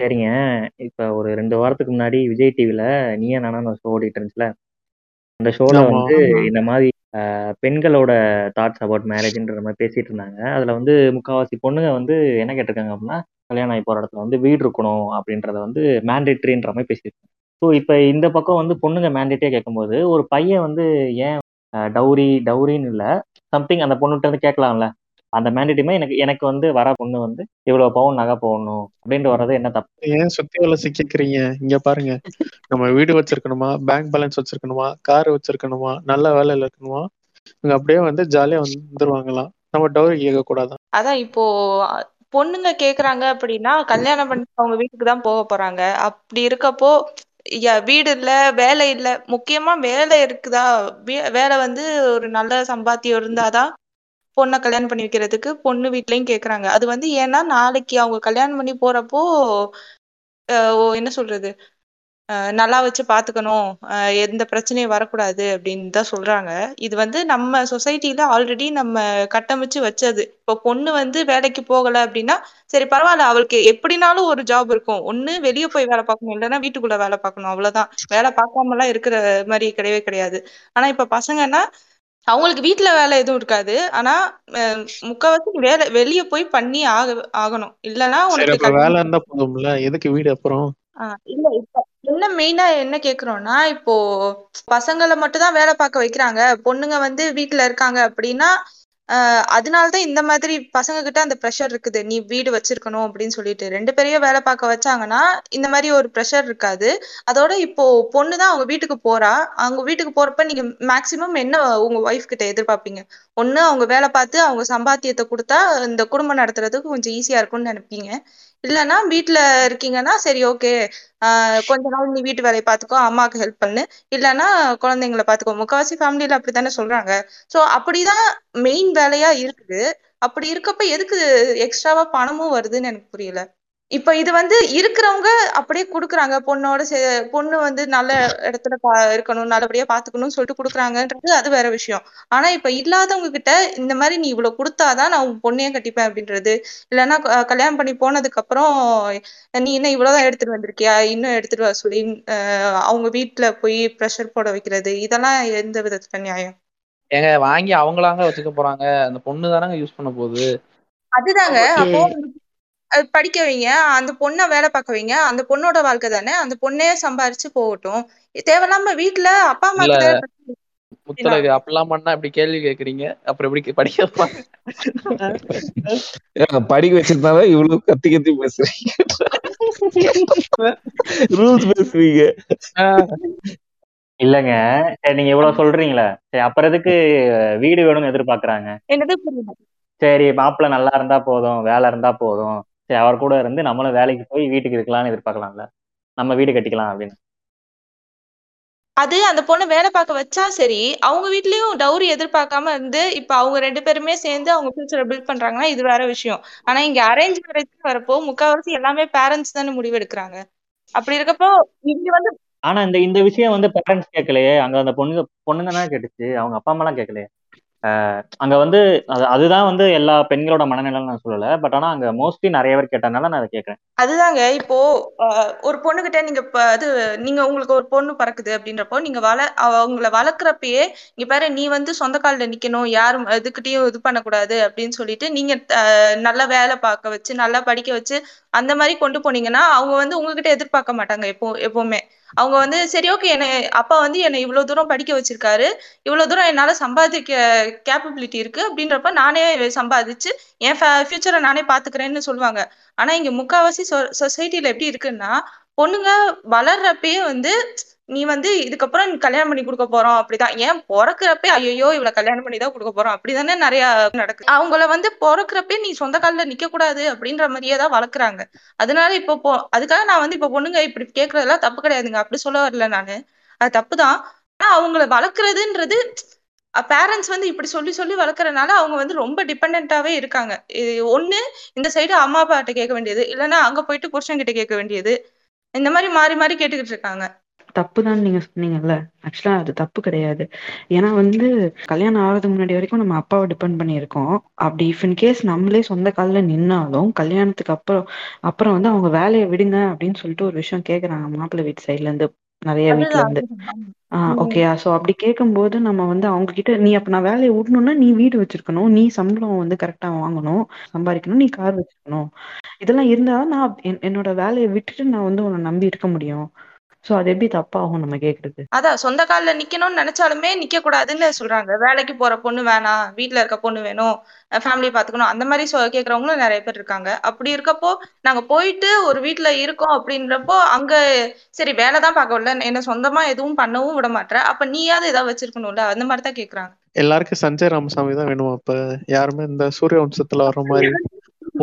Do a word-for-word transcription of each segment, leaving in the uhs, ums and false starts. சரிங்க. இப்ப ஒரு ரெண்டு வாரத்துக்கு முன்னாடி விஜய் டிவில நீயே நானா ஷோ ஓடிட்டு இருந்துச்சுல, அந்த ஷோல ஆமா வந்து ஆமா இந்த மாதிரி அஹ், பெண்களோட தாட்ஸ் அபவுட் மேரேஜ்ன்ற மாதிரி பேசிட்டு இருந்தாங்க. அதுல வந்து முக்காவாசி பொண்ணுங்க வந்து என்ன கேட்டிருக்காங்க அப்படின்னா, கல்யாணம் ஆகி போற இடத்துல வந்து வீடு இருக்கணும் அப்படின்றத வந்து மேண்டேட்ரின்ற மாதிரி பேசியிருக்காங்க. ஸோ இப்ப இந்த பக்கம் வந்து பொண்ணுங்க மேண்டேட்டே கேட்கும்போது ஒரு பையன் வந்து ஏன் டௌரி டௌரின்னு இல்ல சம்திங் அந்த பொண்ணுகிட்ட வந்து கேட்கலாம்ல, அந்த மேண்டேட்டுமே எனக்கு எனக்கு வந்து வர பொண்ணு வந்து இவ்வளவு பவுன் நகை போடணும் அப்படின்ட்டு வர்றது என்ன தப்பு? ஏன் சுத்தி வலை சிக்கிக்கிறீங்க? இங்க பாருங்க, நம்ம வீடு வச்சிருக்கணுமா, பேங்க் பேலன்ஸ் வச்சிருக்கணுமா, கார் வச்சிருக்கணுமா, நல்ல வேலையில இருக்கணுமா, இவங்க அப்படியே வந்து ஜாலியா வந்துருவாங்களாம். நம்ம டவுரி கேட்க கூடாதான். அதான் இப்போ அ, பொண்ணுங்க கேக்குறாங்க அப்படின்னா கல்யாணம் பண்ணி அவங்க வீட்டுக்கு தான் போக போறாங்க. அப்படி இருக்கப்போ ய- வீடு இல்ல, வேலை இல்ல, முக்கியமா வேலை இருக்குதா, வே- வேலை வந்து ஒரு நல்ல சம்பாத்தியம் இருந்தாதான் பொண்ணை கல்யாணம் பண்ணி வைக்கிறதுக்கு பொண்ணு வீட்லயும் கேக்குறாங்க. அது வந்து ஏன்னா நாளைக்கு அவங்க கல்யாணம் பண்ணி போறப்போ அஹ், ஓ, என்ன சொல்றது, அஹ், நல்லா வச்சு பாத்துக்கணும், அஹ், எந்த பிரச்சனையும் வரக்கூடாது அப்படின்னு தான் சொல்றாங்க. இது வந்து நம்ம சொசைட்டில ஆல்ரெடி நம்ம கட்டமைச்சு வச்சது. இப்போ பொண்ணு வந்து வேலைக்கு போகல அப்படின்னா சரி பரவாயில்ல, அவளுக்கு எப்படினாலும் ஒரு ஜாப் இருக்கும், ஒண்ணு வெளிய போய் வேலை பார்க்கணும், இல்லைன்னா வீட்டுக்குள்ள வேலை பார்க்கணும், அவ்வளவுதான். வேலை பார்க்காம எல்லாம் இருக்கிற மாதிரி கிடையவே கிடையாது. ஆனா இப்ப பசங்கன்னா அவங்களுக்கு வீட்ல வேலை எதுவும் இருக்காது, ஆனா அஹ், முக்காவாசி வேலை வெளிய போய் பண்ணி ஆக ஆகணும், இல்லைன்னா சரி, உனக்கு அப்ப வேலை கல்யாணம். இருந்தா போதும்ல, எதுக்கு வீடு அப்புறம்? ஆ, இல்ல இப்ப என்ன மெயினா என்ன கேக்குறோம்னா, இப்போ பசங்களை மட்டும் தான் வேலை பார்க்க வைக்கிறாங்க, பொண்ணுங்க வந்து வீட்டுல இருக்காங்க அப்படின்னா அஹ், அதனாலதான் இந்த மாதிரி பசங்க கிட்ட அந்த ப்ரெஷர் இருக்குது. நீ வீடு வச்சிருக்கணும் அப்படின்னு சொல்லிட்டு ரெண்டு பேரையும் வேலை பார்க்க வச்சாங்கன்னா இந்த மாதிரி ஒரு ப்ரெஷர் இருக்காது. அதோட இப்போ பொண்ணு தான் அவங்க வீட்டுக்கு போறா, அவங்க வீட்டுக்கு போறப்ப நீங்க மேக்சிமம் என்ன உங்க ஒய்ஃப் கிட்ட எதிர்பார்ப்பீங்க? ஒண்ணு அவங்க வேலை பார்த்து அவங்க சம்பாத்தியத்தை கொடுத்தா இந்த குடும்பம் நடத்துறதுக்கு கொஞ்சம் ஈஸியா இருக்கும்னு நினைப்பீங்க, இல்லைன்னா வீட்ல இருக்கீங்கன்னா சரி ஓகே கொஞ்ச நாள் நீ வீட்டு வேலையை பார்த்துக்கோ, அம்மாவுக்கு ஹெல்ப் பண்ணு, இல்லைன்னா குழந்தைங்களை பார்த்துக்கோ. முக்காவாசி ஃபேமிலியில அப்படித்தானே சொல்றாங்க. ஸோ அப்படிதான் மெயின் வேலையா இருக்குது. அப்படி இருக்கப்ப எதுக்கு எக்ஸ்ட்ராவா பணமும் வருதுன்னு எனக்கு புரியல. இப்ப இது வந்து இருக்கிறவங்க அப்படியே கொடுக்குறாங்க, பொண்ணோட சே- பொண்ணு வந்து நல்ல இடத்துல பா இருக்கணும், நல்லபடியா பாத்துக்கணும்னு சொல்லிட்டு கொடுக்குறாங்கன்றது அது வேற விஷயம். ஆனா இப்ப இல்லாதவங்க கிட்ட இந்த மாதிரி நீ இவ்வளவு கொடுத்தாதான் நான் உன் பொண்ணையே கட்டிப்பேன் அப்படின்றது, இல்லைன்னா க- கல்யாணம் பண்ணி போனதுக்கு அப்புறம் நீ இன்னும் இவ்வளவுதான் எடுத்துட்டு வந்திருக்கியா, இன்னும் எடுத்துட்டு வர சொல்லி அஹ் அவங்க வீட்டுல போய் ப்ரெஷர் போட வைக்கிறது, இதெல்லாம் எந்த விதத்துல நியாயம்? ஏங்க வாங்கி அவங்களாங்க வச்சுக்க போறாங்க, அந்த பொண்ணு தானங்க யூஸ் பண்ண போகுது. அதுதாங்க. ஓகே, அப்போ அது படிக்க வைங்க, அந்த பொண்ணை வேலை பார்க்க வைங்க, அந்த பொண்ணோட வாழ்க்கை தானே, அந்த பொண்ணே சம்பாரிச்சு போகட்டும். தேவையில்லாம வீட்டுல அப்பா இல்ல அம்மாக்கு தானே பிரச்சனை இருக்குன்னா. முத்தழகு அப்படிலாம் பண்ணா இப்படி கேள்வி கேக்குறீங்க, அப்புறம் எப்படி கே- படிக்க வைப்பாங்க? ஏங்க, படிக்க வச்சிருந்தாவே இவ்வளவு கத்தி கத்தி பேசுறீங்க, ரூல்ஸ் பேசுறீங்க. ஆஹ் இல்லைங்க, சரி நீங்க இவ்வளவு சொல்றீங்களே, சரி அப்புறம் எதுக்கு வீடு வேணும்னு எதிர்பார்க்கறாங்க? என்னது புரியல? சரி மாப்பிள்ளை நல்லா இருந்தா போதும், வேலை இருந்தா போதும், சரி அவர் கூட இருந்து நம்மளும் வேலைக்கு போய் வீட்டுக்கு இருக்கலாம்னு எதிர்பார்க்கலாம்ல, நம்ம வீடு கட்டிக்கலாம் அப்படின்னு. அது அந்த பொண்ணை வேலை பார்க்க வச்சா சரி, அவங்க வீட்லயும் டவுரி எதிர்பார்க்காம இருந்து இப்ப அவங்க ரெண்டு பேருமே சேர்ந்து அவங்க ஃபியூச்சரை பில்ட் பண்றாங்கன்னா இது வேற விஷயம். ஆனா இங்க அரேஞ்ச் மேரேஜ் வரப்போ முக்காவாசி எல்லாமே பேரண்ட்ஸ் தானே முடிவெடுக்கிறாங்க. அப்படி இருக்கப்போ இங்க வந்து ஆனா இந்த இந்த விஷயம் வந்து பேரண்ட்ஸ் கேட்கலையே, அங்க அந்த பொண்ணுங்க பொண்ணுங்க தான் கேட்டுச்சு, அவங்க அப்பா அம்மாலாம் கேட்கலையே. ஆஹ் அங்க வந்து அது அதுதான் வந்து எல்லா பெண்களோட மனநிலைன்னு நான் சொல்லல, பட் ஆனா அங்க மோஸ்ட்லி நிறைய பேர் கேட்டனால நான் அதை கேட்கறேன். அதுதாங்க. இப்போ அஹ், ஒரு பொண்ணுகிட்ட நீங்க ப- அது நீங்க உங்களுக்கு ஒரு பொண்ணு பிறக்குது அப்படின்றப்போ நீங்க வள அவ- அவங்கள வளர்க்குறப்பயே இங்க பாரு நீ வந்து சொந்த கால்ல நிக்கணும், யாரும் எதுக்கிட்டையும் இது பண்ணக்கூடாது அப்படின்னு சொல்லிட்டு நீங்க அஹ், நல்லா வேலை பார்க்க வச்சு நல்லா படிக்க வச்சு அந்த மாதிரி கொண்டு போனீங்கன்னா அவங்க வந்து உங்ககிட்ட எதிர்பார்க்க மாட்டாங்க. எப்போ எப்பவுமே அவங்க வந்து சரி ஓகே என்னை அப்பா வந்து என்னை இவ்வளவு தூரம் படிக்க வச்சிருக்காரு, இவ்வளவு தூரம் என்னால சம்பாதிக்க கேப்பபிலிட்டி இருக்கு அப்படின்றப்ப நானே சம்பாதிச்சு என் ஃபியூச்சரை நானே பாத்துக்கிறேன்னு சொல்லுவாங்க. ஆனா இங்க முக்காவாசி சொசைட்டில எப்படி இருக்குன்னா பொண்ணுங்க வளர்றப்பயே வந்து நீ வந்து இதுக்கப்புறம் நீ கல்யாணம் பண்ணி கொடுக்க போறோம் அப்படிதான், ஏன் பிறக்கிறப்பே ஐயோ இவள கல்யாணம் பண்ணி தான் கொடுக்க போறோம் அப்படிதானே நிறைய நடக்குது. அவங்கள வந்து பிறக்கிறப்பே நீ சொந்த கால்ல நிக்க கூடாது அப்படின்ற மாதிரியே தான் வளர்க்குறாங்க. அதனால இப்போ பொ- அதுக்காக நான் வந்து இப்போ பொண்ணுங்க இப்படி கேக்குறதெல்லாம் தப்பு கிடையாதுங்க, அப்படி சொல்ல வரல நானு, அது தப்புதான். ஆனா அவங்கள வளர்க்கறதுன்றது பேரண்ட்ஸ் வந்து இப்படி சொல்லி சொல்லி வளர்க்கறனால அவங்க வந்து ரொம்ப டிபெண்டாவே இருக்காங்க. இது ஒண்ணு இந்த சைடு அம்மா அப்பா கிட்ட கேட்க வேண்டியது, இல்லைன்னா அங்க போயிட்டு புருஷன் கிட்ட கேட்க வேண்டியது, இந்த மாதிரி மாறி மாறி கேட்டுக்கிட்டு இருக்காங்க. தப்பு தான் நீங்க சொன்னீங்கல்ல, ஆக்சுவலா அது தப்பு கிடையாது. ஏன்னா வந்து கல்யாணம் ஆகிறதுக்கு முன்னாடி வரைக்கும் நம்ம அப்பாவை டிபெண்ட் பண்ணியிருக்கோம். அப்படி இஃப் இன் கேஸ் நம்மளே சொந்த காலில் நின்னாலும் கல்யாணத்துக்கு அப்புறம் அப்புறம் வந்து அவங்க வேலையை விடுங்க அப்படின்னு சொல்லிட்டு ஒரு விஷயம் கேட்கறாங்க மாப்பிள்ளை வீட்டு சைட்ல இருந்து, நிறைய வீட்ல இருந்து. ஆஹ் ஓகேயா? சோ அப்படி கேட்கும்போது நம்ம வந்து அவங்க கிட்ட நீ அப்ப நான் வேலையை விடணும்னா நீ வீடு வச்சிருக்கணும், நீ சம்பளம் வந்து கரெக்டா வாங்கணும், சம்பாதிக்கணும், நீ கார் வச்சிருக்கணும். இதெல்லாம் இருந்தாதான் நான் என்னோட வேலையை விட்டுட்டு நான் வந்து உன்னை நம்பி இருக்க முடியும். சோ அது எப்படி தப்பாகும் நம்ம கேக்குறது? அதான் சொந்த காலில் நிக்கணும்னு நினைச்சாலுமே நிக்க கூடாதுன்னு சொல்றாங்க. வேலைக்கு போற பொண்ணு வேணாம், வீட்டுல இருக்க பொண்ணு வேணும், ஃபேமிலி பாத்துக்கணும், அந்த மாதிரி கேக்குறவங்களும் நிறைய பேர் இருக்காங்க. அப்படி இருக்கப்போ நாங்க போயிட்டு ஒரு வீட்டுல இருக்கோம் அப்படின்றப்போ அங்க சரி வேலைதான் பாக்கல, என்ன சொந்தமா எதுவும் பண்ணவும் விட மாட்டேன், அப்ப நீயாவது ஏதாவது வச்சிருக்கணும்ல, அந்த மாதிரிதான் கேக்குறாங்க. எல்லாருக்கும் சஞ்சய் ராமசாமி தான் வேணும். அப்ப யாருமே இந்த சூரிய வம்சத்துல வர்ற மாதிரி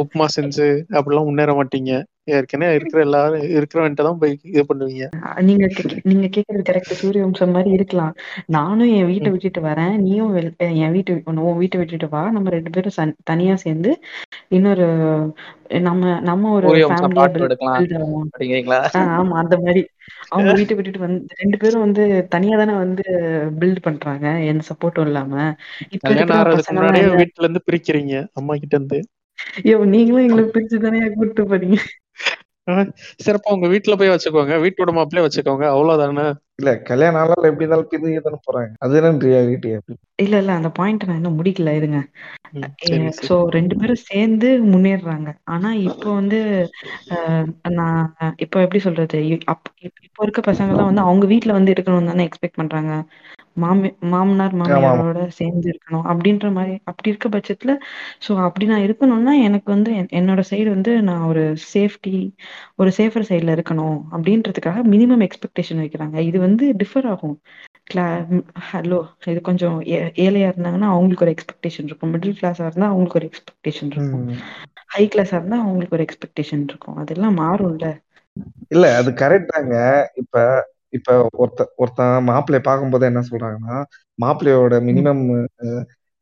உப்புமா செஞ்சு அப்படிலாம் முன்னேற மாட்டீங்க. ஏற்கனவே இருக்கிற எல்லாரும் இருக்கிறவன்ட்டதான் போய் இது பண்ணுவீங்க. நீங்க நீங்க கேக்குறது கரெக்ட். சூரிய வம்சம் மாதிரி இருக்கலாம். நானும் என் வீட்டை விட்டுட்டு வரேன், நீயும் என் வீட்டு உன் வீட்டை விட்டுட்டு வா, நம்ம ரெண்டு பேரும் தனியா சேர்ந்து இன்னொரு நம்ம நம்ம ஒரு ஃபேமிலியா. ஆமா, அந்த மாதிரி அவங்க வீட்டை விட்டுட்டு வந்து ரெண்டு பேரும் வந்து தனியா தானே வந்து பில்ட் பண்றாங்க, எந்த சப்போர்ட்டும் இல்லாம. வீட்டுல இருந்து பிரிக்கிறீங்க அம்மா கிட்ட இருந்து. நீங்களும் எங்களுக்கு பிரிச்சுதானே கூப்பிட்டு போறீங்க. சிறப்பா உங்க வீட்டுல போய் வச்சுக்கோங்க, வீட்டோட மாப்பிள்ளையே வச்சுக்கோங்க, அவ்வளவுதானே. இல்ல கல்யாணம் ஆளால எப்படி இருந்தாலும் பிரிஞ்சு தானே போறாங்க. அதுதான் வீட்டு இல்ல இல்ல அந்த பாயிண்ட் நான் இன்னும் முடிக்கல, இருங்க. சோ ரெண்டு பேரும் சேர்ந்து முன்னேறாங்க. ஆனா இப்போ வந்து நான் இப்போ எப்படி சொல்றது, இப்போ இருக்க பசங்க எல்லாம் வந்து அவங்க வீட்டுல வந்து இருக்கணும்னு தானே எக்ஸ்பெக்ட் பண்றாங்க. மாமி மாமனார் மாமியாரோட சேர்ந்து இருக்கணும் அப்படின்ற மாதிரி. அப்படி இருக்க பட்சத்துல ஸோ அப்படி நான் இருக்கணும்னா எனக்கு வந்து என்னோட சைடு வந்து நான் ஒரு சேஃப்டி ஒரு சேஃபர் சைட்ல இருக்கணும் அப்படின்றதுக்காக மினிமம் எக்ஸ்பெக்டேஷன் வைக்கிறாங்க. இது வந்து டிஃபர் ஆகும். கிளா ஹலோ இது கொஞ்சம் ஏழையா இருந்தாங்கன்னா அவங்களுக்கு ஒரு எக்ஸ்பெக்டேஷன் இருக்கும், மிடில் கிளாஸா இருந்தா அவங்களுக்கு ஒரு எக்ஸ்பெக்டேஷன் இருக்கும், ஹை கிளாஸா இருந்தா அவங்களுக்கு ஒரு எக்ஸ்பெக்டேஷன் இருக்கும். அதெல்லாம் மாறும்ல. இல்ல அது கரெக்ட் தாங்க. இப்ப இப்ப ஒருத்த ஒருத்தன் மாப்பிள்ளைய பார்க்கும்போது என்ன சொல்றாங்கன்னா மாப்பிள்ளையோட மினிமம்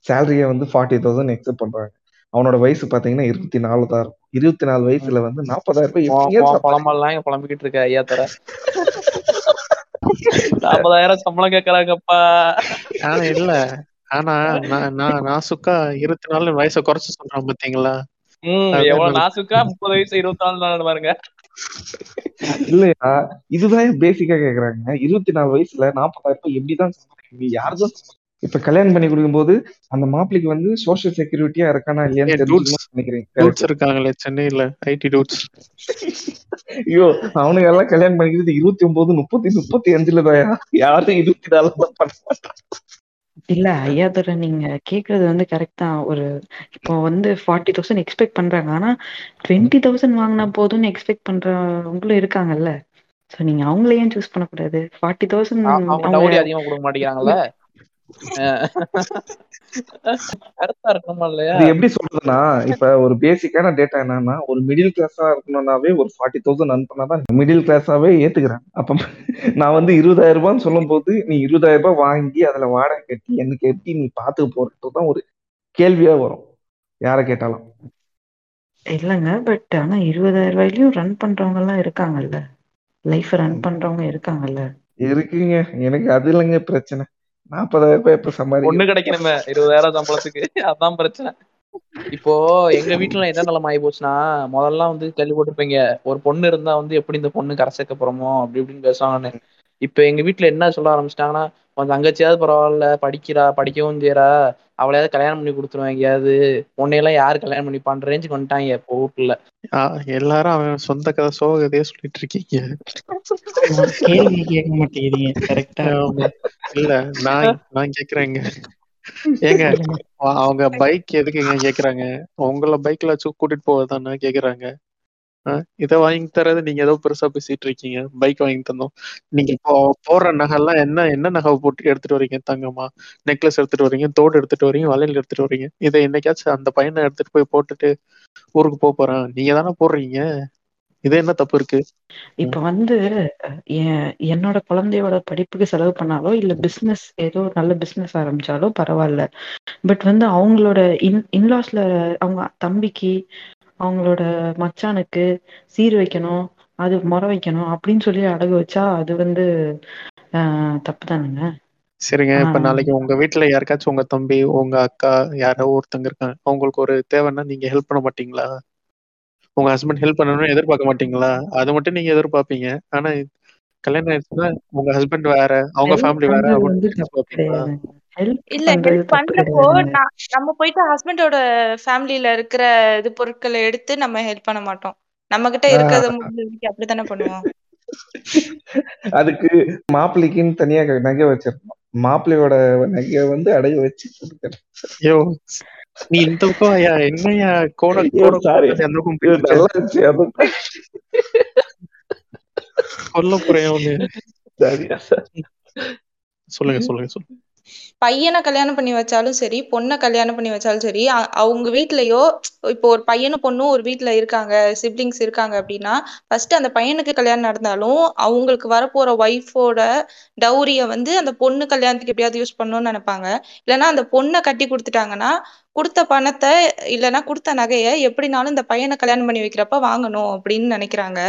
சேலரிய வந்து ஃபார்ட்டி தௌசண்ட் எக்ஸப்ட் பண்றாங்க. அவனோட வயசு பாத்தீங்கன்னா இருபத்தி நாலு தான் இருக்கும். இருபத்தி நாலு வயசுல வந்து நாற்பதாயிரம் புலம்பிக்கிட்டு இருக்க ஐயா தர நாற்பதாயிரம் சம்பளம் கேக்குறாங்கப்பா. ஆனா இல்ல ஆனா நான் நாசுக்கா இருபத்தி நாலு வயசை குறைச்சு சொல்றான் பாத்தீங்களா. எவ்வளவு நாசுக்கா முப்பது வயசு இருபத்தி நாலு நாள் பாருங்க. இல்லையா இதுதான் பேசிக்கா கேக்குறாங்க. இருபத்தி நாலு வயசுல நாற்பதாயிரம் எப்படிதான் சம்பாதிக்க, யாருதான் இப்ப கல்யாணம் பண்ணி கொடுக்கும் போது அந்த மாப்பிள்ளைக்கு வந்து சோசியல் செக்யூரிட்டியா இருக்கானா இல்லையான்னு தெரிஞ்சுக்கணும். சென்னையில ஐடி டூட்ஸ் ஐயோ அவனுக்கு எல்லாம் கல்யாணம் பண்ணிக்கிறது இருபத்தி ஒன்பது முப்பத்தி முப்பத்தி அஞ்சுல தான். யாரும் இருபத்தி நாலு பண்ண மாட்டான். இல்ல ஐயா தர நீங்க கேக்குறது வந்து கரெக்ட் தான். ஒரு இப்போ வந்து ஃபார்ட்டி தௌசண்ட் எக்ஸ்பெக்ட் பண்றாங்க, ஆனா டுவெண்ட்டி தௌசண்ட் வாங்கினா போதும்னு எக்ஸ்பெக்ட் பண்றவங்களும் இருக்காங்கல்ல. சோ நீங்க அவங்களே ஏன் சூஸ் பண்ணக்கூடாது? ஃபார்ட்டி தௌசண்ட் அதிகமா கொடுக்க மாட்டேங்கிறாங்கல்ல. எப்படி சொல்றதுன்னா இப்ப ஒரு பேசிக்கான டேட்டா என்னன்னா ஒரு மிடில் கிளாஸா இருக்கணும்னாவே ஒரு ஃபார்ட்டி தௌசண்ட் ரன் பண்ணாதான் மிடில் கிளாஸாவே ஏத்துக்கிறேன். அப்ப நான் வந்து இருபதாயிரம் ரூபான்னு சொல்லும் போது நீ இருபதாயிரம் ரூபாய் வாங்கி அதுல வாடகை கட்டி எனக்கு எப்படி நீ பாத்துக்க போறதுதான் ஒரு கேள்வியா வரும் யார கேட்டாலும். இல்லங்க பட் ஆனா இருபதாயிரம் ரூபாயிலயும் ரன் பண்றவங்க எல்லாம் இருக்காங்கல்ல, லைஃப் ரன் பண்றவங்க இருக்காங்கல்ல. இருக்குங்க, எனக்கு அது இல்லைங்க பிரச்சனை. நாற்பதாயிரம் ரூபாய் எப்ப சம்பாதி ஒண்ணு கிடைக்கணுமே இருபதாயிரம் சம்பளத்துக்கு, அதான் பிரச்சனை. இப்போ எங்க வீட்டுல என்ன நிலைமை ஆகி போச்சுன்னா முதல்லாம் வந்து கேள்விப்பட்டிருப்பீங்க ஒரு பொண்ணு இருந்தா வந்து எப்படி இந்த பொண்ணு கரை சேர்க்க போறோமோ அப்படி இப்படின்னு பேசுவாங்கன்னு. இப்ப எங்க வீட்டுல என்ன சொல்ல ஆரம்பிச்சிட்டாங்கன்னா உன் தங்கச்சியாவது பரவாயில்ல படிக்கிறா, படிக்கவும் செய்யறா, அவளையாவது கல்யாணம் பண்ணி கொடுத்துருவேன், எங்கேயாவது உன்னையெல்லாம் யாரு கல்யாணம் பண்ணி பண்ற ரேஞ்சுக்கு வந்துட்டாங்க இப்போ வீட்டுல. எல்லாரும் அவன் சொந்த கதை சோகதையே சொல்லிட்டு இருக்கீங்க, கேள்வி கேட்க மாட்டேங்கிறீங்க. கரெக்டா? இல்ல நான் நான் கேக்குறேங்க ஏங்க அவங்க பைக் எதுக்குங்க கேக்குறாங்க? உங்களை பைக்ல கூட்டிட்டு போவதுதானே கேக்குறாங்க. இதை வாங்கி தரது நீங்க ஏதோ பெருசா பேசிட்டு இருக்கீங்க. பைக் வாங்கி தந்தோம். நீங்க போற நகை எல்லாம் என்ன என்ன நகை போட்டு எடுத்துட்டு வரீங்க? தங்கமா நெக்லஸ் எடுத்துட்டு வரீங்க, தோடு எடுத்துட்டு வரீங்க, வளையல் எடுத்துட்டு வரீங்க. இதை என்னைக்காச்சும் அந்த பையனை எடுத்துட்டு போய் போட்டுட்டு ஊருக்கு போக போறேன் நீங்க தானே போடுறீங்க, இது என்ன தப்பு இருக்கு? இப்ப வந்து என்னோட குழந்தையோட படிப்புக்கு செலவு பண்ணாலோ இல்ல பிசினஸ் ஏதோ நல்ல பிசினஸ் ஆரம்பிச்சாலோ பரவாயில்ல. பட் வந்து அவங்களோட இன் இன்லாஸ்ல அவங்க தம்பிக்கு அவங்களோட மச்சானுக்கு சீர் வைக்கணும், அது முறை வைக்கணும் அப்படின்னு சொல்லி அடகு வச்சா அது வந்து ஆஹ் தப்பு தானுங்க. சரிங்க. இப்ப ஆஹ் நாளைக்கு உங்க வீட்டுல யாருக்காச்சும் உங்க தம்பி உங்க அக்கா யாரோ ஒருத்தங்க இருக்காங்க, அவங்களுக்கு ஒரு தேவைன்னா நீங்க ஹெல்ப் பண்ண மாட்டீங்களா? உங்க ஹஸ்பண்ட் ஹெல்ப் பண்ணணும்னு எதிர்பார்க்க மாட்டீங்களா? அது மட்டும் நீங்க எதிர்பார்ப்பீங்க. ஆனா இது- கல்யாணம் ஆயிடுச்சுன்னா உங்க ஹஸ்பண்ட் வேற, அவங்க ஹெல்ப் ஃபேமிலி வேற பண்றது அப்படின்னு வந்து தப்பு எதிர்பார்ப்பீங்களா? கிடையாதுங்க, ஹெல்ப் இல்ல பண்றது ஹெல்ப் தப்பு பண்றப்போ கிடையாதுங்க. நான் நம்ம போயிட்டு ஹஸ்பண்டோட ஃபேமிலியில இருக்கிற இது பொருட்களை எடுத்து நம்ம ஹெல்ப் பண்ண மாட்டோம், நம்ம கிட்ட இருக்கிறத ஆஹ் முடிஞ்ச வரைக்கும் அப்படித்தானே பண்ணுவோம். அதுக்கு மாப்பிள்ளைக்குன்னு தனியா நகை வச்சிருக்கோம், மாப்பிள்ளையோட நகையை வந்து அடைய வச்சு கொடுக்கணும். ஐயோ நீ இந்த பக்கம் வாயா, என்னையா கோட ஐயோ கோட சாரி, கோட்டை அந்த பக்கம் இது போயிட்டு இருக்க, நல்லா இருந்துச்சு. அது சொல்ல போறேன் ஒண்ணு. சரியா சார். சொல்லுங்க சொல்லுங்க சொல்லுங்க. பையனை கல்யாணம் பண்ணி வச்சாலும் சரி பொண்ணை கல்யாணம் பண்ணி வச்சாலும் சரி அ- அவங்க வீட்லயோ இப்போ ஒரு பையனும் பொண்ணும் ஒரு வீட்ல இருக்காங்க, சிப்ளிங்ஸ் இருக்காங்க அப்படின்னா ஃபர்ஸ்ட் அந்த பையனுக்கு கல்யாணம் நடந்தாலும் அவங்களுக்கு வரப்போற ஒய்ஃபோட டௌரிய வந்து அந்த பொண்ணு கல்யாணத்துக்கு எப்படியாவது யூஸ் பண்ணணும்னு நினைப்பாங்க. இல்லைன்னா அந்த பொண்ணை கட்டி கொடுத்துட்டாங்கன்னா கொடுத்த பணத்தை இல்லைன்னா கொடுத்த நகையை எப்படினாலும் இந்த பையனை கல்யாணம் பண்ணி வைக்கிறப்ப வாங்கணும் அப்படின்னு நினைக்கிறாங்க.